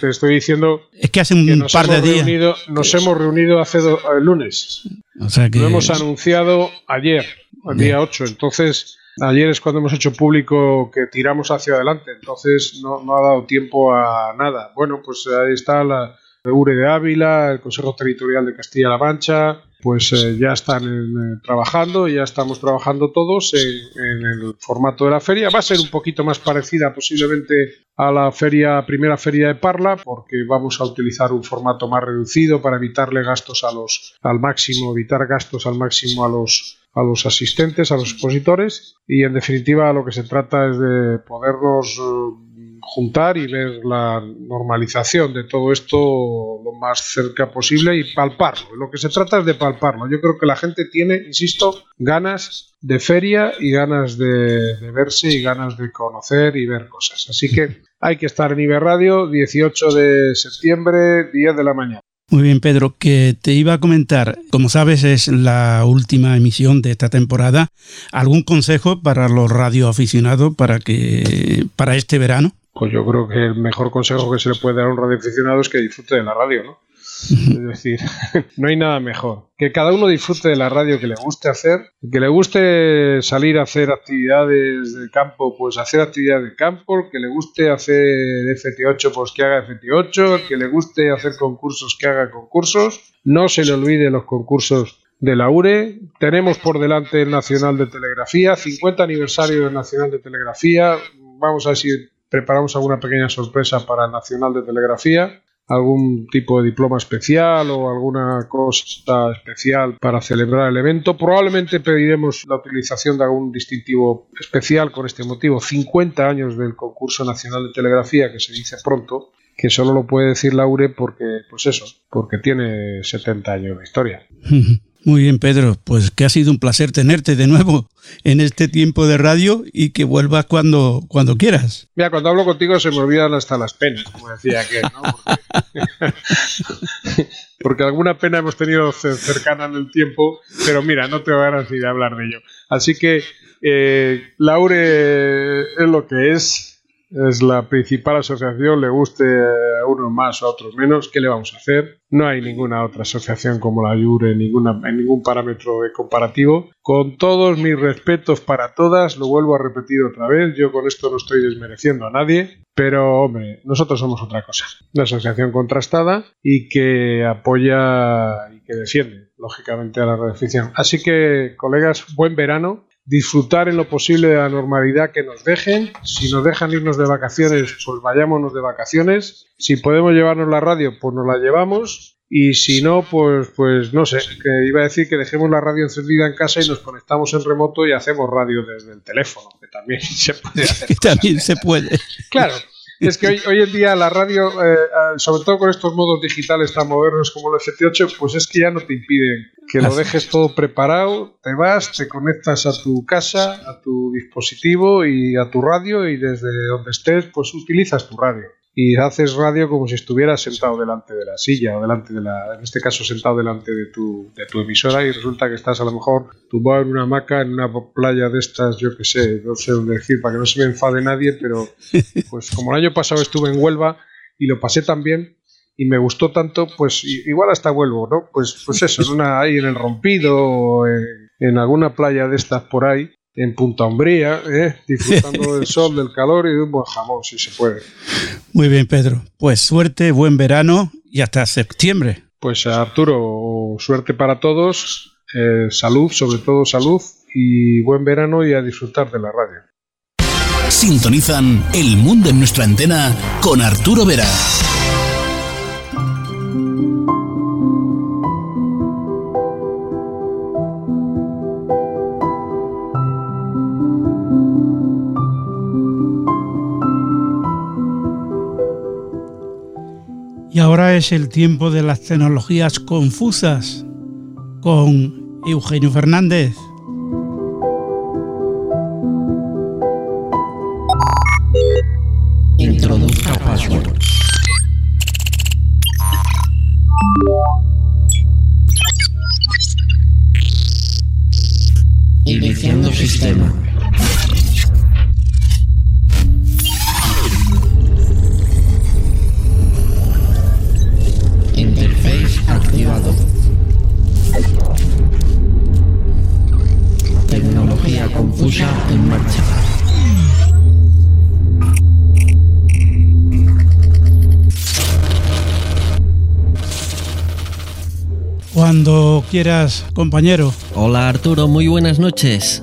te estoy diciendo... Es que hace un par de días... Nos hemos reunido hace el lunes. O sea que... Lo hemos anunciado ayer, el día 8, entonces... Ayer es cuando hemos hecho público que tiramos hacia adelante, entonces no ha dado tiempo a nada. Bueno, pues ahí está la URE de Ávila, el Consejo Territorial de Castilla-La Mancha, pues ya están trabajando, ya estamos trabajando todos en el formato de la feria. Va a ser un poquito más parecida posiblemente a la primera feria de Parla, porque vamos a utilizar un formato más reducido para evitarle gastos al máximo a los asistentes, a los expositores, y en definitiva lo que se trata es de podernos juntar y ver la normalización de todo esto lo más cerca posible y palparlo. Lo que se trata es de palparlo. Yo creo que la gente tiene, insisto, ganas de feria y ganas de verse y ganas de conocer y ver cosas. Así que hay que estar en Iberradio, 18 de septiembre, 10 de la mañana. Muy bien, Pedro, que te iba a comentar, como sabes, es la última emisión de esta temporada. ¿Algún consejo para los radioaficionados para este verano? Pues yo creo que el mejor consejo que se le puede dar a un radioaficionado es que disfrute de la radio, ¿no? Es decir, no hay nada mejor. Que cada uno disfrute de la radio que le guste hacer, que le guste salir a hacer actividades de campo, pues hacer actividades de campo, que le guste hacer FT8, pues que haga FT8, que le guste hacer concursos, que haga concursos. No se le olvide los concursos de la URE. Tenemos por delante el Nacional de Telegrafía, 50 aniversario del Nacional de Telegrafía. Vamos a ver si preparamos alguna pequeña sorpresa para el Nacional de Telegrafía, algún tipo de diploma especial o alguna cosa especial para celebrar el evento. Probablemente pediremos la utilización de algún distintivo especial con este motivo. 50 años del concurso nacional de telegrafía, que se dice pronto, que solo lo puede decir la URE porque tiene 70 años de historia. Muy bien, Pedro, pues que ha sido un placer tenerte de nuevo en este tiempo de radio y que vuelvas cuando quieras. Mira, cuando hablo contigo se me olvidan hasta las penas, como decía aquel, ¿no? Porque alguna pena hemos tenido cercana en el tiempo, pero mira, no tengo ganas ni de hablar de ello. Así que Laure es lo que es la principal asociación, le guste a unos más o a otros menos, ¿qué le vamos a hacer? No hay ninguna otra asociación como la URE en ningún parámetro comparativo. Con todos mis respetos para todas, lo vuelvo a repetir otra vez, yo con esto no estoy desmereciendo a nadie, pero hombre, nosotros somos otra cosa, una asociación contrastada y que apoya y que defiende, lógicamente, a la radioafición. Así que, colegas, buen verano. Disfrutar en lo posible de la normalidad que nos dejen. Si nos dejan irnos de vacaciones, pues vayámonos de vacaciones. Si podemos llevarnos la radio, pues nos la llevamos. Y si no, pues no sé, que iba a decir que dejemos la radio encendida en casa y nos conectamos en remoto y hacemos radio desde el teléfono, que también se puede hacer. Que también se puede. Claro. Es que hoy en día la radio, sobre todo con estos modos digitales tan modernos como el FT8, pues es que ya no te impiden que lo dejes todo preparado, te vas, te conectas a tu casa, a tu dispositivo y a tu radio, y desde donde estés pues utilizas tu radio y haces radio como si estuvieras sentado delante de la silla o delante de en este caso sentado delante de tu emisora, y resulta que estás a lo mejor tumbado en una hamaca en una playa de estas, yo que sé, no sé dónde decir para que no se me enfade nadie, pero pues como el año pasado estuve en Huelva y lo pasé tan bien y me gustó tanto, pues igual hasta vuelvo, ¿no? Pues eso, ahí en el Rompido, en alguna playa de estas por ahí, en Punta Umbría, disfrutando del sol, del calor y de un buen jamón, si se puede. Muy bien, Pedro. Pues suerte, buen verano y hasta septiembre. Pues Arturo, suerte para todos, salud, sobre todo salud, y buen verano y a disfrutar de la radio. Sintonizan El Mundo en Nuestra Antena con Arturo Vera. Y ahora es el tiempo de las tecnologías confusas con Eugenio Fernández. Ecosistema. Interface activado. Tecnología confusa en marcha. Cuando quieras, compañero. Hola Arturo, muy buenas noches.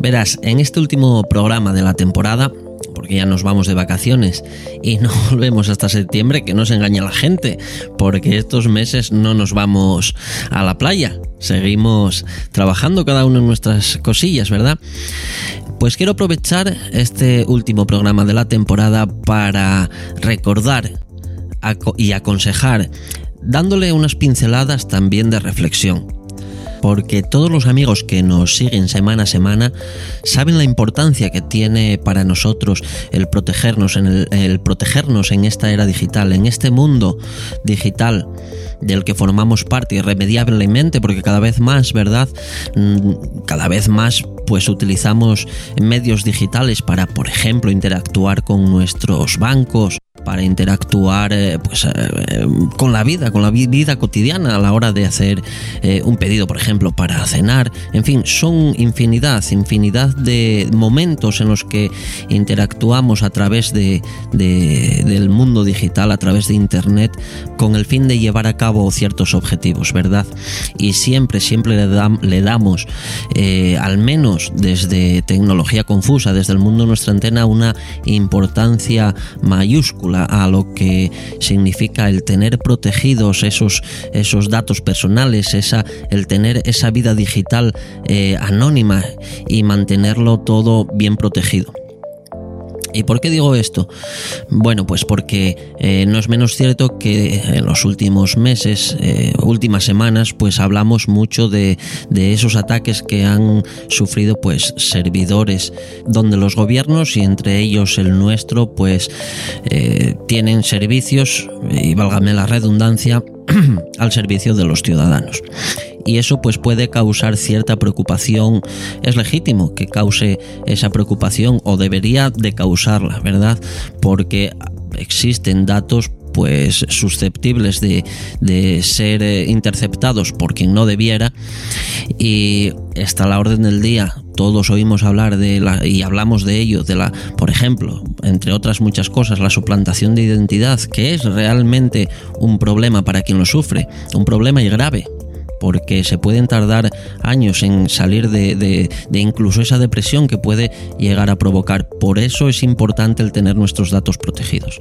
Verás, en este último programa de la temporada, porque ya nos vamos de vacaciones y no volvemos hasta septiembre, que no se engañe la gente, porque estos meses no nos vamos a la playa. Seguimos trabajando cada uno en nuestras cosillas, ¿verdad? Pues quiero aprovechar este último programa de la temporada para recordar y aconsejar, dándole unas pinceladas también de reflexión, porque todos los amigos que nos siguen semana a semana saben la importancia que tiene para nosotros el protegernos en esta era digital, en este mundo digital del que formamos parte irremediablemente, porque cada vez más, ¿verdad? Cada vez más pues utilizamos medios digitales para, por ejemplo, interactuar con nuestros bancos, para interactuar con la vida cotidiana a la hora de hacer un pedido, por ejemplo, para cenar. En fin, son infinidad de momentos en los que interactuamos a través del mundo digital, a través de Internet, con el fin de llevar a cabo ciertos objetivos, ¿verdad? Y siempre le damos, al menos desde Tecnología Confusa, desde el mundo de nuestra antena, una importancia mayúscula a lo que significa el tener protegidos esos datos personales, el tener esa vida digital anónima y mantenerlo todo bien protegido. ¿Y por qué digo esto? Bueno, pues porque no es menos cierto que en los últimos meses, últimas semanas, pues hablamos mucho de esos ataques que han sufrido pues servidores, donde los gobiernos, y entre ellos el nuestro, pues tienen servicios, y válgame la redundancia, al servicio de los ciudadanos. Y eso pues puede causar cierta preocupación. Es legítimo que cause esa preocupación, o debería de causarla, ¿verdad? Porque existen datos pues susceptibles de ser interceptados por quien no debiera, y está a la orden del día. Todos oímos hablar y hablamos de ello, por ejemplo, entre otras muchas cosas, la suplantación de identidad, que es realmente un problema para quien lo sufre, un problema y grave, porque se pueden tardar años en salir de incluso esa depresión que puede llegar a provocar. Por eso es importante el tener nuestros datos protegidos.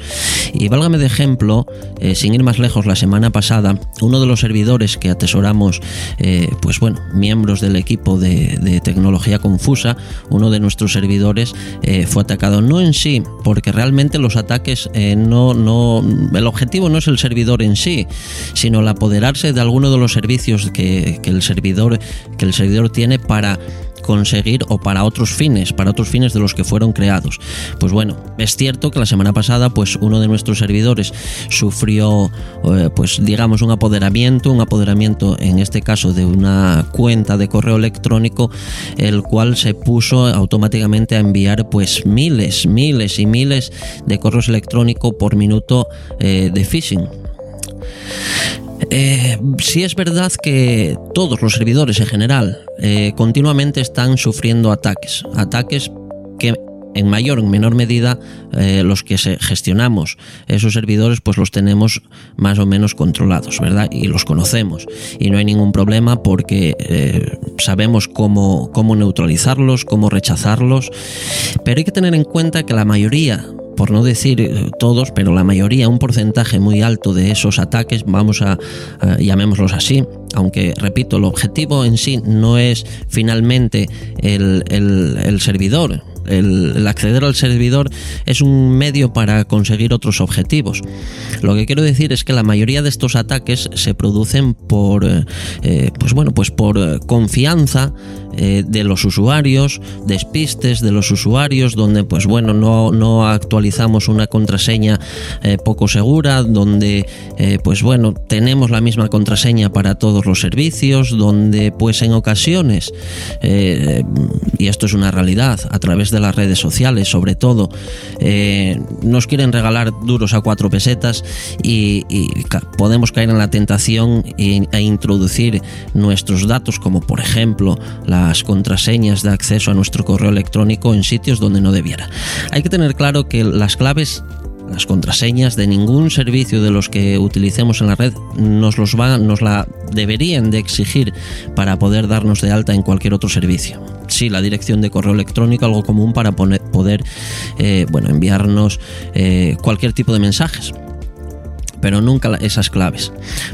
Y válgame de ejemplo, sin ir más lejos, la semana pasada, uno de los servidores que atesoramos, pues bueno, miembros del equipo de Tecnología Confusa, uno de nuestros servidores fue atacado. No en sí, porque realmente los ataques, el objetivo no es el servidor en sí, sino el apoderarse de alguno de los servicios que el servidor tiene para conseguir, o para otros fines de los que fueron creados. Pues bueno, es cierto que la semana pasada pues uno de nuestros servidores sufrió pues digamos un apoderamiento en este caso de una cuenta de correo electrónico, el cual se puso automáticamente a enviar pues miles y miles de correos electrónicos por minuto de phishing. Sí es verdad que todos los servidores en general continuamente están sufriendo ataques que en mayor o en menor medida los que gestionamos esos servidores pues los tenemos más o menos controlados, ¿verdad? Y los conocemos y no hay ningún problema, porque sabemos cómo neutralizarlos, cómo rechazarlos, pero hay que tener en cuenta que la mayoría, por no decir todos, pero la mayoría, un porcentaje muy alto de esos ataques, vamos a llamémoslos así, aunque repito, el objetivo en sí no es finalmente el servidor. El acceder al servidor es un medio para conseguir otros objetivos. Lo que quiero decir es que la mayoría de estos ataques se producen por confianza de los usuarios, despistes de los usuarios, donde pues bueno, no actualizamos una contraseña poco segura, donde pues bueno, tenemos la misma contraseña para todos los servicios, donde pues en ocasiones, y esto es una realidad, a través de las redes sociales sobre todo, nos quieren regalar duros a 4 pesetas y podemos caer en la tentación e introducir nuestros datos, como por ejemplo las contraseñas de acceso a nuestro correo electrónico, en sitios donde no debiera. Hay que tener claro que las claves, las contraseñas de ningún servicio de los que utilicemos en la red nos la deberían de exigir para poder darnos de alta en cualquier otro servicio. Sí, la dirección de correo electrónico, algo común para poder enviarnos cualquier tipo de mensajes, pero nunca esas claves.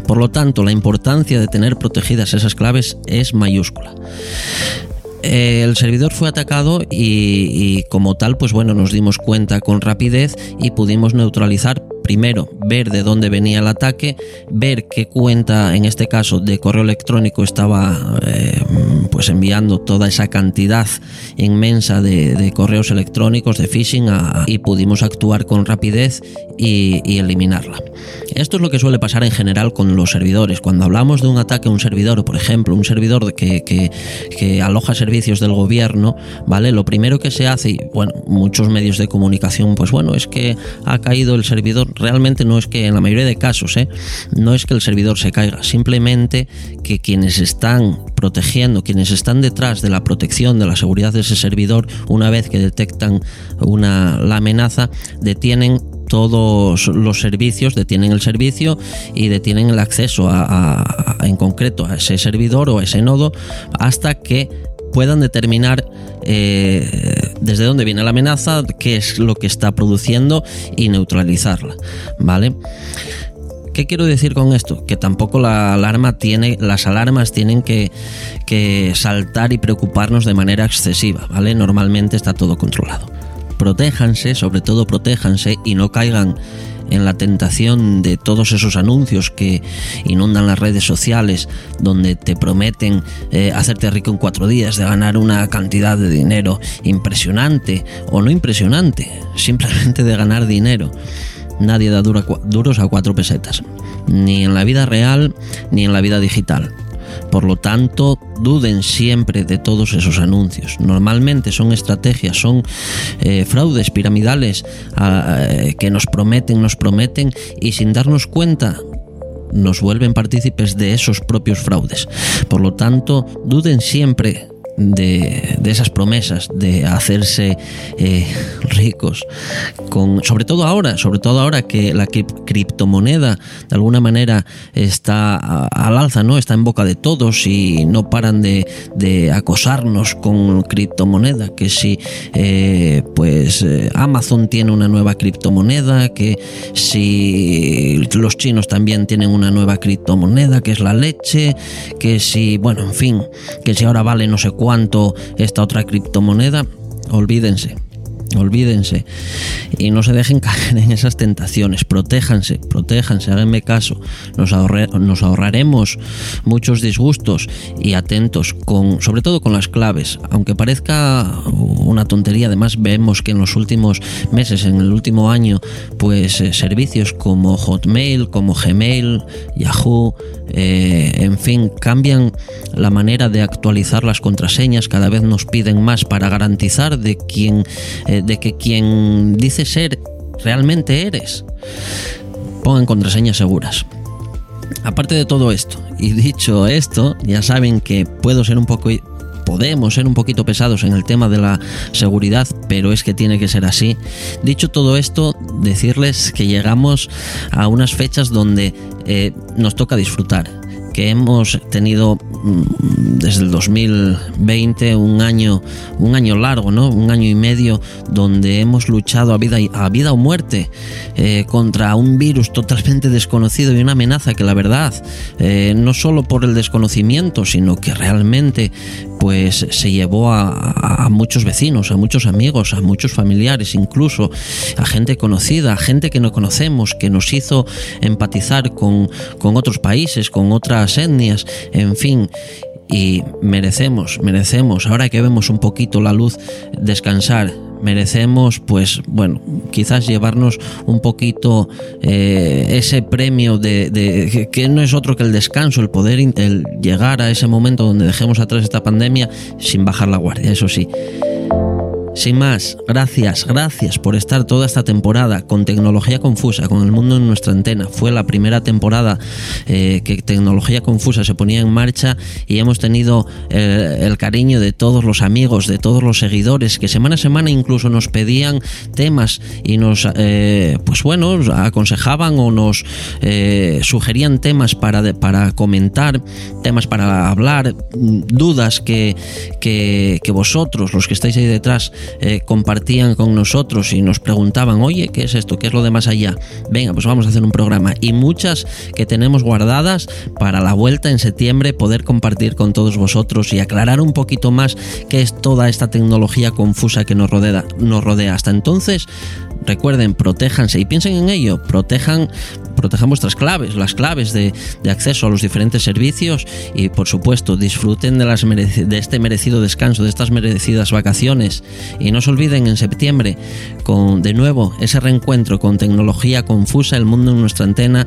Por lo tanto, la importancia de tener protegidas esas claves es mayúscula. El servidor fue atacado y como tal, pues bueno, nos dimos cuenta con rapidez y pudimos neutralizar. Primero, ver de dónde venía el ataque, ver qué cuenta, en este caso de correo electrónico, estaba pues enviando toda esa cantidad inmensa de correos electrónicos, de phishing, y pudimos actuar con rapidez y eliminarla. Esto es lo que suele pasar en general con los servidores. Cuando hablamos de un ataque a un servidor, por ejemplo, un servidor que aloja servicios del gobierno, ¿vale? Lo primero que se hace, y bueno, muchos medios de comunicación, pues bueno, es que ha caído el servidor. Realmente no es que, en la mayoría de casos, no es que el servidor se caiga, simplemente que quienes están protegiendo, quienes están detrás de la protección, de la seguridad de ese servidor, una vez que detectan la amenaza, detienen todos los servicios, detienen el servicio y detienen el acceso en concreto a ese servidor o a ese nodo, hasta que puedan determinar desde dónde viene la amenaza, qué es lo que está produciendo y neutralizarla, ¿vale? ¿Qué quiero decir con esto? Que tampoco las alarmas tienen que saltar y preocuparnos de manera excesiva, ¿vale? Normalmente está todo controlado. Protéjanse, sobre todo protéjanse, y no caigan en la tentación de todos esos anuncios que inundan las redes sociales, donde te prometen hacerte rico en 4 días, de ganar una cantidad de dinero impresionante, o no impresionante, simplemente de ganar dinero. Nadie da duros a 4 pesetas, ni en la vida real ni en la vida digital. Por lo tanto, duden siempre de todos esos anuncios. Normalmente son estrategias, son fraudes piramidales que nos prometen y sin darnos cuenta nos vuelven partícipes de esos propios fraudes. Por lo tanto, duden siempre de esas promesas de hacerse ricos, sobre todo ahora que la criptomoneda de alguna manera está al alza, ¿no? Está en boca de todos y no paran de acosarnos con criptomoneda, que si Amazon tiene una nueva criptomoneda, que si los chinos también tienen una nueva criptomoneda, que es la leche, que si, bueno, en fin, que si ahora vale no sé cuánto esta otra criptomoneda. Olvídense y no se dejen caer en esas tentaciones. Protéjanse, háganme caso. Nos ahorraremos muchos disgustos, y atentos sobre todo con las claves. Aunque parezca una tontería, además vemos que en los últimos meses, en el último año, pues servicios como Hotmail, como Gmail, Yahoo, en fin, cambian la manera de actualizar las contraseñas. Cada vez nos piden más para garantizar de que quien dice ser realmente eres. Pongan contraseñas seguras. Aparte de todo esto, y dicho esto, ya saben que podemos ser un poquito pesados en el tema de la seguridad, pero es que tiene que ser así. Dicho todo esto, decirles que llegamos a unas fechas donde nos toca disfrutar, que hemos tenido desde el 2020 un año largo, ¿no? Un año y medio donde hemos luchado a vida o muerte contra un virus totalmente desconocido y una amenaza que, la verdad, no solo por el desconocimiento, sino que realmente pues se llevó a muchos vecinos, a muchos amigos, a muchos familiares, incluso a gente conocida, a gente que no conocemos, que nos hizo empatizar con otros países, con otras etnias, en fin. y merecemos, ahora que vemos un poquito la luz, descansar. Merecemos, pues bueno, quizás llevarnos un poquito ese premio de que no es otro que el descanso, el poder llegar a ese momento donde dejemos atrás esta pandemia sin bajar la guardia, eso sí. Sin más, gracias por estar toda esta temporada con Tecnología Confusa, con el mundo en nuestra antena. Fue la primera temporada que Tecnología Confusa se ponía en marcha y hemos tenido el cariño de todos los amigos, de todos los seguidores que semana a semana incluso nos pedían temas y nos pues bueno, aconsejaban o nos sugerían temas para comentar, temas para hablar, dudas que vosotros, los que estáis ahí detrás, compartían con nosotros y nos preguntaban, oye, ¿qué es esto? ¿Qué es lo de más allá? Venga, pues vamos a hacer un programa. Y muchas que tenemos guardadas para la vuelta en septiembre, poder compartir con todos vosotros y aclarar un poquito más qué es toda esta tecnología confusa que nos rodea. Hasta entonces, recuerden, protéjanse y piensen en ello, protejan vuestras claves, las claves de acceso a los diferentes servicios y, por supuesto, disfruten de este merecido descanso, de estas merecidas vacaciones. Y no se olviden en septiembre, de nuevo, ese reencuentro con Tecnología Confusa, el mundo en nuestra antena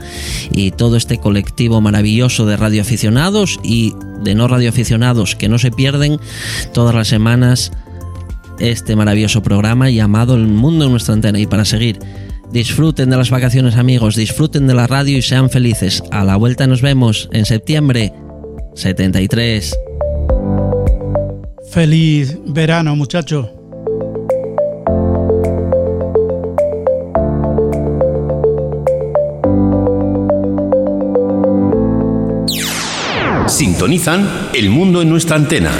y todo este colectivo maravilloso de radioaficionados y de no radioaficionados que no se pierden todas las semanas este maravilloso programa llamado El Mundo en Nuestra Antena. Y para seguir, disfruten de las vacaciones, amigos, disfruten de la radio y sean felices. A la vuelta nos vemos en septiembre 73. Feliz verano, muchachos. Sintonizan El Mundo en Nuestra Antena.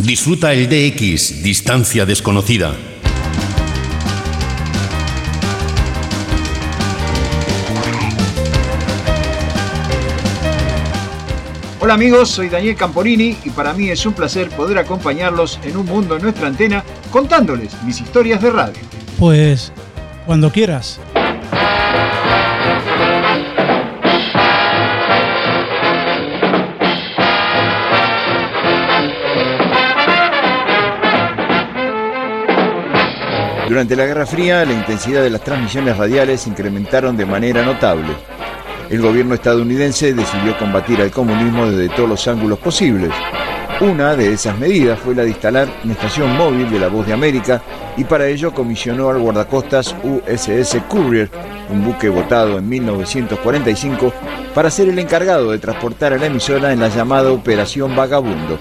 Disfruta el DX, distancia desconocida. Hola amigos, soy Daniel Camporini y para mí es un placer poder acompañarlos en Un Mundo en Nuestra Antena contándoles mis historias de radio. Pues, cuando quieras. Durante la Guerra Fría, la intensidad de las transmisiones radiales incrementaron de manera notable. El gobierno estadounidense decidió combatir al comunismo desde todos los ángulos posibles. Una de esas medidas fue la de instalar una estación móvil de la Voz de América y para ello comisionó al guardacostas USS Courier, un buque botado en 1945, para ser el encargado de transportar a la emisora en la llamada Operación Vagabundo.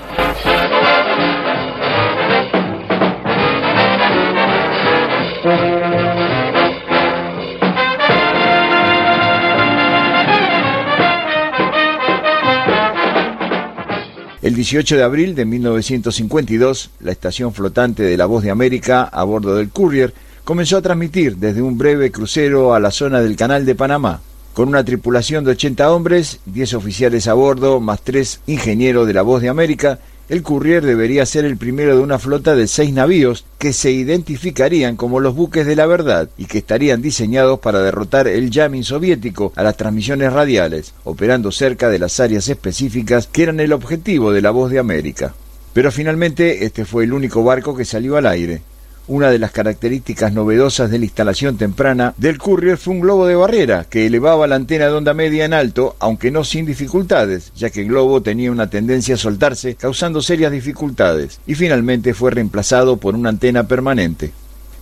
El 18 de abril de 1952, la estación flotante de la Voz de América, a bordo del Courier, comenzó a transmitir desde un breve crucero a la zona del Canal de Panamá, con una tripulación de 80 hombres, 10 oficiales a bordo, más 3 ingenieros de la Voz de América. El Courier debería ser el primero de una flota de 6 navíos que se identificarían como los buques de la verdad y que estarían diseñados para derrotar el jamming soviético a las transmisiones radiales, operando cerca de las áreas específicas que eran el objetivo de la Voz de América. Pero finalmente este fue el único barco que salió al aire. Una de las características novedosas de la instalación temprana del Courier fue un globo de barrera que elevaba la antena de onda media en alto, aunque no sin dificultades, ya que el globo tenía una tendencia a soltarse, causando serias dificultades, y finalmente fue reemplazado por una antena permanente.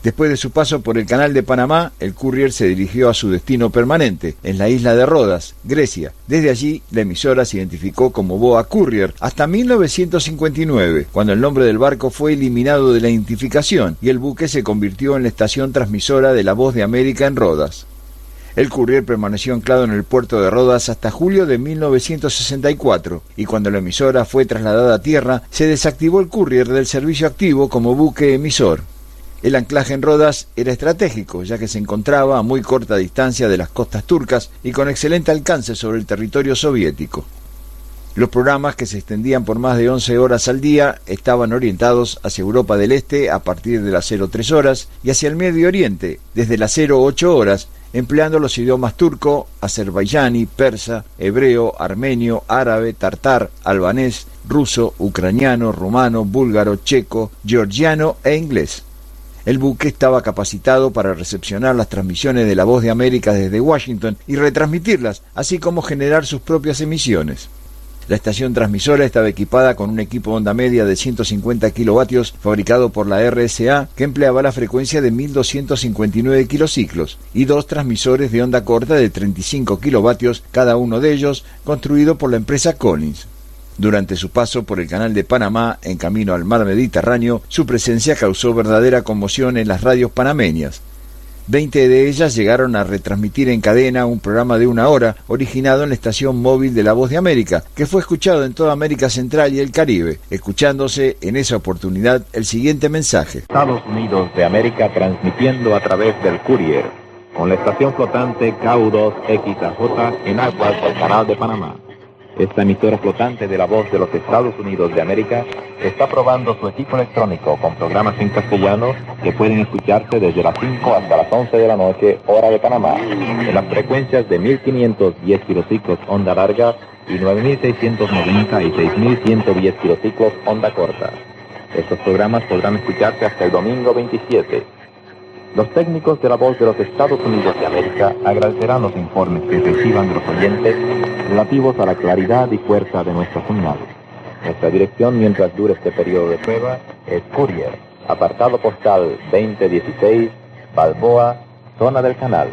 Después de su paso por el Canal de Panamá, el Courier se dirigió a su destino permanente, en la isla de Rodas, Grecia. Desde allí, la emisora se identificó como Boa Courier hasta 1959, cuando el nombre del barco fue eliminado de la identificación y el buque se convirtió en la estación transmisora de la Voz de América en Rodas. El Courier permaneció anclado en el puerto de Rodas hasta julio de 1964, y cuando la emisora fue trasladada a tierra, se desactivó el Courier del servicio activo como buque emisor. El anclaje en Rodas era estratégico, ya que se encontraba a muy corta distancia de las costas turcas y con excelente alcance sobre el territorio soviético. Los programas, que se extendían por más de 11 horas al día, estaban orientados hacia Europa del Este a partir de las 03 horas y hacia el Medio Oriente desde las 08 horas, empleando los idiomas turco, azerbaiyani, persa, hebreo, armenio, árabe, tartar, albanés, ruso, ucraniano, rumano, búlgaro, checo, georgiano e inglés. El buque estaba capacitado para recepcionar las transmisiones de La Voz de América desde Washington y retransmitirlas, así como generar sus propias emisiones. La estación transmisora estaba equipada con un equipo onda media de 150 kilovatios fabricado por la RSA que empleaba la frecuencia de 1.259 kilociclos y dos transmisores de onda corta de 35 kilovatios cada uno de ellos, construido por la empresa Collins. Durante su paso por el Canal de Panamá, en camino al mar Mediterráneo, su presencia causó verdadera conmoción en las radios panameñas. 20 de ellas llegaron a retransmitir en cadena un programa de una hora originado en la estación móvil de La Voz de América, que fue escuchado en toda América Central y el Caribe, escuchándose en esa oportunidad el siguiente mensaje. Estados Unidos de América transmitiendo a través del Courier, con la estación flotante KU2XAJ en aguas del Canal de Panamá. Esta emisora flotante de La Voz de los Estados Unidos de América está probando su equipo electrónico con programas en castellano que pueden escucharse desde las 5 hasta las 11 de la noche, hora de Panamá, en las frecuencias de 1.510 kilociclos onda larga y 9.690 y 6.110 kilociclos onda corta. Estos programas podrán escucharse hasta el domingo 27. Los técnicos de La Voz de los Estados Unidos de América agradecerán los informes que reciban de los oyentes relativos a la claridad y fuerza de nuestras señales. Nuestra dirección mientras dure este periodo de prueba es Courier, apartado postal 2016, Balboa, zona del Canal.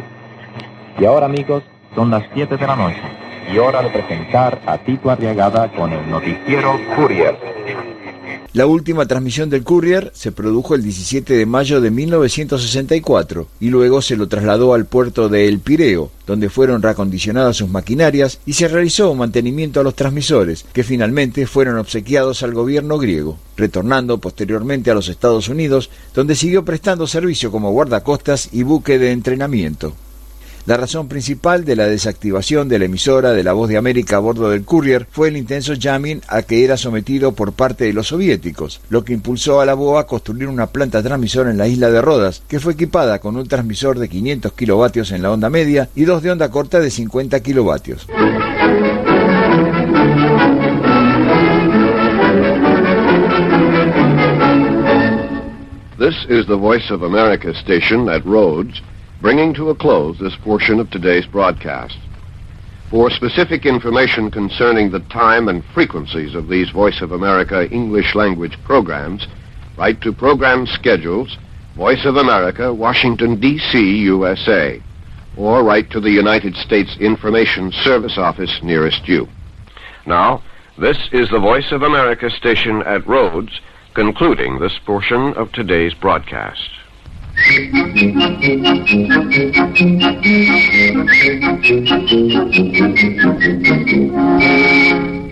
Y ahora, amigos, son las 7 de la noche y hora de presentar a Tito Arriagada con el noticiero Courier. La última transmisión del Courier se produjo el 17 de mayo de 1964 y luego se lo trasladó al puerto de El Pireo, donde fueron reacondicionadas sus maquinarias y se realizó un mantenimiento a los transmisores, que finalmente fueron obsequiados al gobierno griego, retornando posteriormente a los Estados Unidos, donde siguió prestando servicio como guardacostas y buque de entrenamiento. La razón principal de la desactivación de la emisora de La Voz de América a bordo del Courier fue el intenso jamming a que era sometido por parte de los soviéticos, lo que impulsó a la BOA a construir una planta transmisora en la isla de Rodas, que fue equipada con un transmisor de 500 kilovatios en la onda media y dos de onda corta de 50 kilovatios. This is the Voice of America station at Rhodes, bringing to a close this portion of today's broadcast. For specific information concerning the time and frequencies of these Voice of America English language programs, write to Program Schedules, Voice of America, Washington, D.C., USA, or write to the United States Information Service Office nearest you. Now, this is the Voice of America station at Rhodes, concluding this portion of today's broadcast.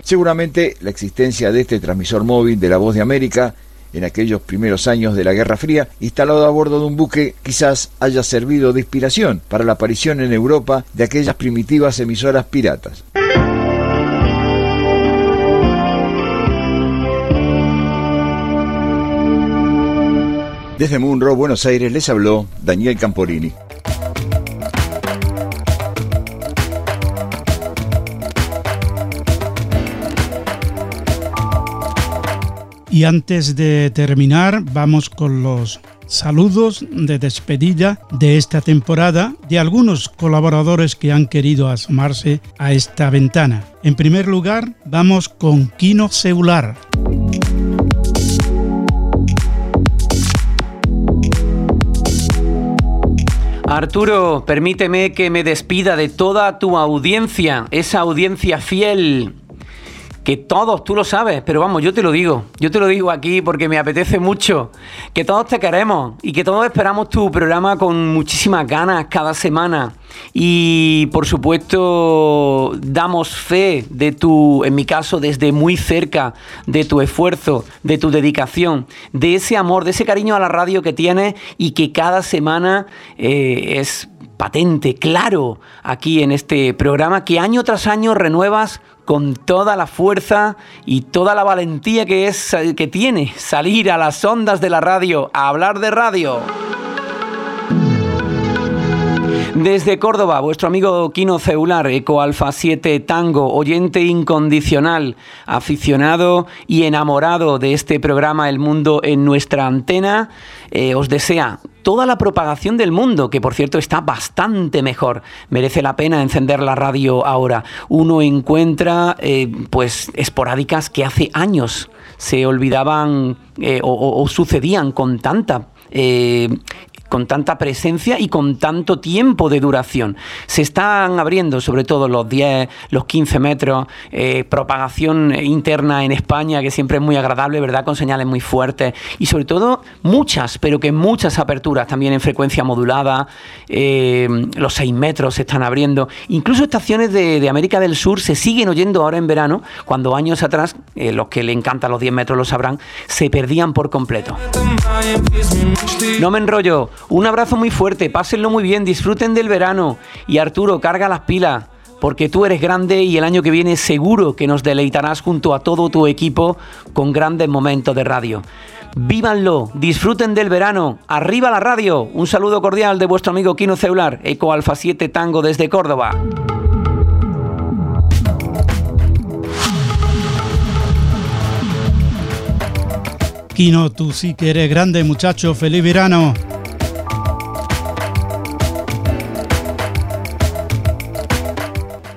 Seguramente la existencia de este transmisor móvil de La Voz de América en aquellos primeros años de la Guerra Fría, instalado a bordo de un buque, quizás haya servido de inspiración para la aparición en Europa de aquellas primitivas emisoras piratas. Desde Munro, Buenos Aires, les habló Daniel Camporini. Y antes de terminar, vamos con los saludos de despedida de esta temporada de algunos colaboradores que han querido asomarse a esta ventana. En primer lugar, vamos con Kino Celular. Arturo, permíteme que me despida de toda tu audiencia, esa audiencia fiel, que todos, tú lo sabes, pero vamos, yo te lo digo aquí porque me apetece mucho, que todos te queremos y que todos esperamos tu programa con muchísimas ganas cada semana y, por supuesto, damos fe de tu, en mi caso, desde muy cerca, de tu esfuerzo, de tu dedicación, de ese amor, de ese cariño a la radio que tienes y que cada semana es patente, claro, aquí en este programa que año tras año renuevas con toda la fuerza y toda la valentía que tiene salir a las ondas de la radio a hablar de radio. Desde Córdoba, vuestro amigo Kino Celular, Eco Alfa 7 Tango, oyente incondicional, aficionado y enamorado de este programa El Mundo en Nuestra Antena, os desea toda la propagación del mundo, que por cierto está bastante mejor. Merece la pena encender la radio ahora. Uno encuentra pues esporádicas que hace años se olvidaban o sucedían con tanta presencia y con tanto tiempo de duración. Se están abriendo sobre todo los 10, los 15 metros, propagación interna en España, que siempre es muy agradable, ¿verdad?, con señales muy fuertes y sobre todo muchas, pero que muchas aperturas también en frecuencia modulada, los 6 metros se están abriendo, incluso estaciones de América del Sur se siguen oyendo ahora en verano, cuando años atrás, los que le encantan los 10 metros lo sabrán, se perdían por completo. No me enrollo. Un abrazo muy fuerte, pásenlo muy bien, disfruten del verano y Arturo, carga las pilas, porque tú eres grande y el año que viene seguro que nos deleitarás junto a todo tu equipo con grandes momentos de radio. Vívanlo, disfruten del verano, arriba la radio. Un saludo cordial de vuestro amigo Kino Celular, Eco Alfa 7 Tango desde Córdoba. Kino, tú sí que eres grande, muchacho, feliz verano.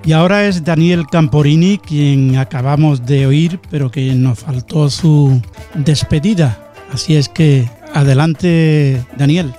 Y ahora es Daniel Camporini, quien acabamos de oír, pero que nos faltó su despedida. Así es que adelante, Daniel.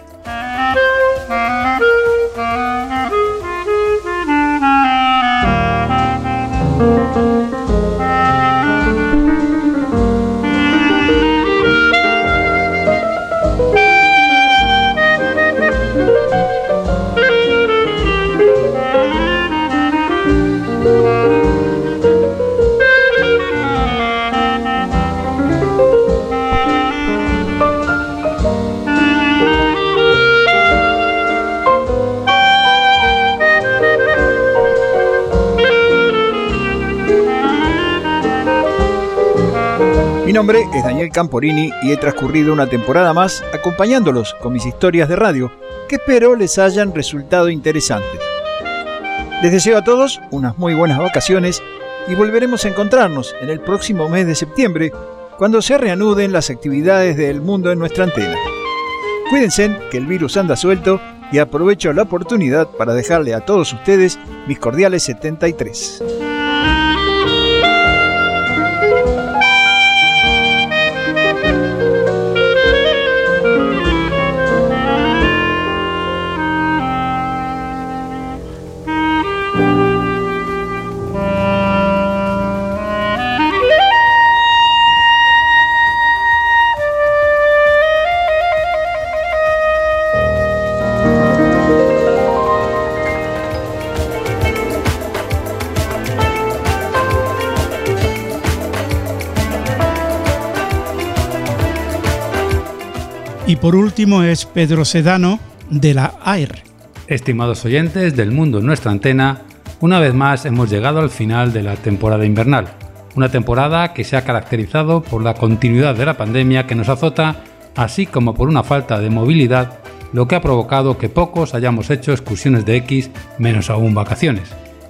Mi nombre es Daniel Camporini y he transcurrido una temporada más acompañándolos con mis historias de radio, que espero les hayan resultado interesantes. Les deseo a todos unas muy buenas vacaciones y volveremos a encontrarnos en el próximo mes de septiembre, cuando se reanuden las actividades del Mundo en Nuestra Antena. Cuídense, que el virus anda suelto, y aprovecho la oportunidad para dejarle a todos ustedes mis cordiales 73. Y por último es Pedro Sedano, de la AER. Estimados oyentes del Mundo en Nuestra Antena, una vez más hemos llegado al final de la temporada invernal. Una temporada que se ha caracterizado por la continuidad de la pandemia que nos azota, así como por una falta de movilidad, lo que ha provocado que pocos hayamos hecho excursiones de esquí, menos aún vacaciones.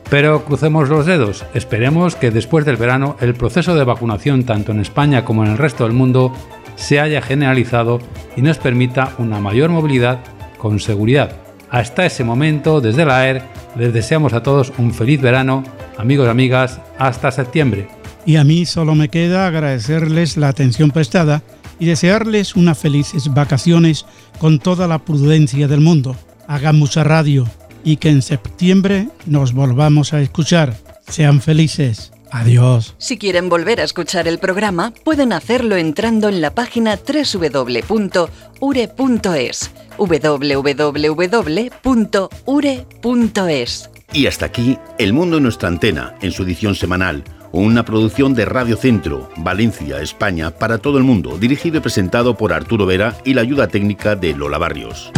Pero crucemos los dedos, esperemos que después del verano el proceso de vacunación tanto en España como en el resto del mundo se haya generalizado y nos permita una mayor movilidad con seguridad. Hasta ese momento, desde la AER, les deseamos a todos un feliz verano, amigos y amigas, hasta septiembre. Y a mí solo me queda agradecerles la atención prestada y desearles unas felices vacaciones con toda la prudencia del mundo. Hagan mucha radio y que en septiembre nos volvamos a escuchar. Sean felices. Adiós. Si quieren volver a escuchar el programa, pueden hacerlo entrando en la página www.ure.es, www.ure.es. Y hasta aquí El Mundo en Nuestra Antena, en su edición semanal, una producción de Radio Centro, Valencia, España, para todo el mundo, dirigido y presentado por Arturo Vera y la ayuda técnica de Lola Barrios.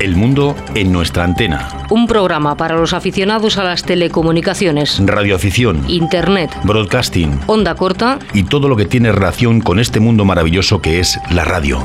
El Mundo en Nuestra Antena. Un programa para los aficionados a las telecomunicaciones, radioafición, internet, broadcasting, onda corta y todo lo que tiene relación con este mundo maravilloso que es la radio.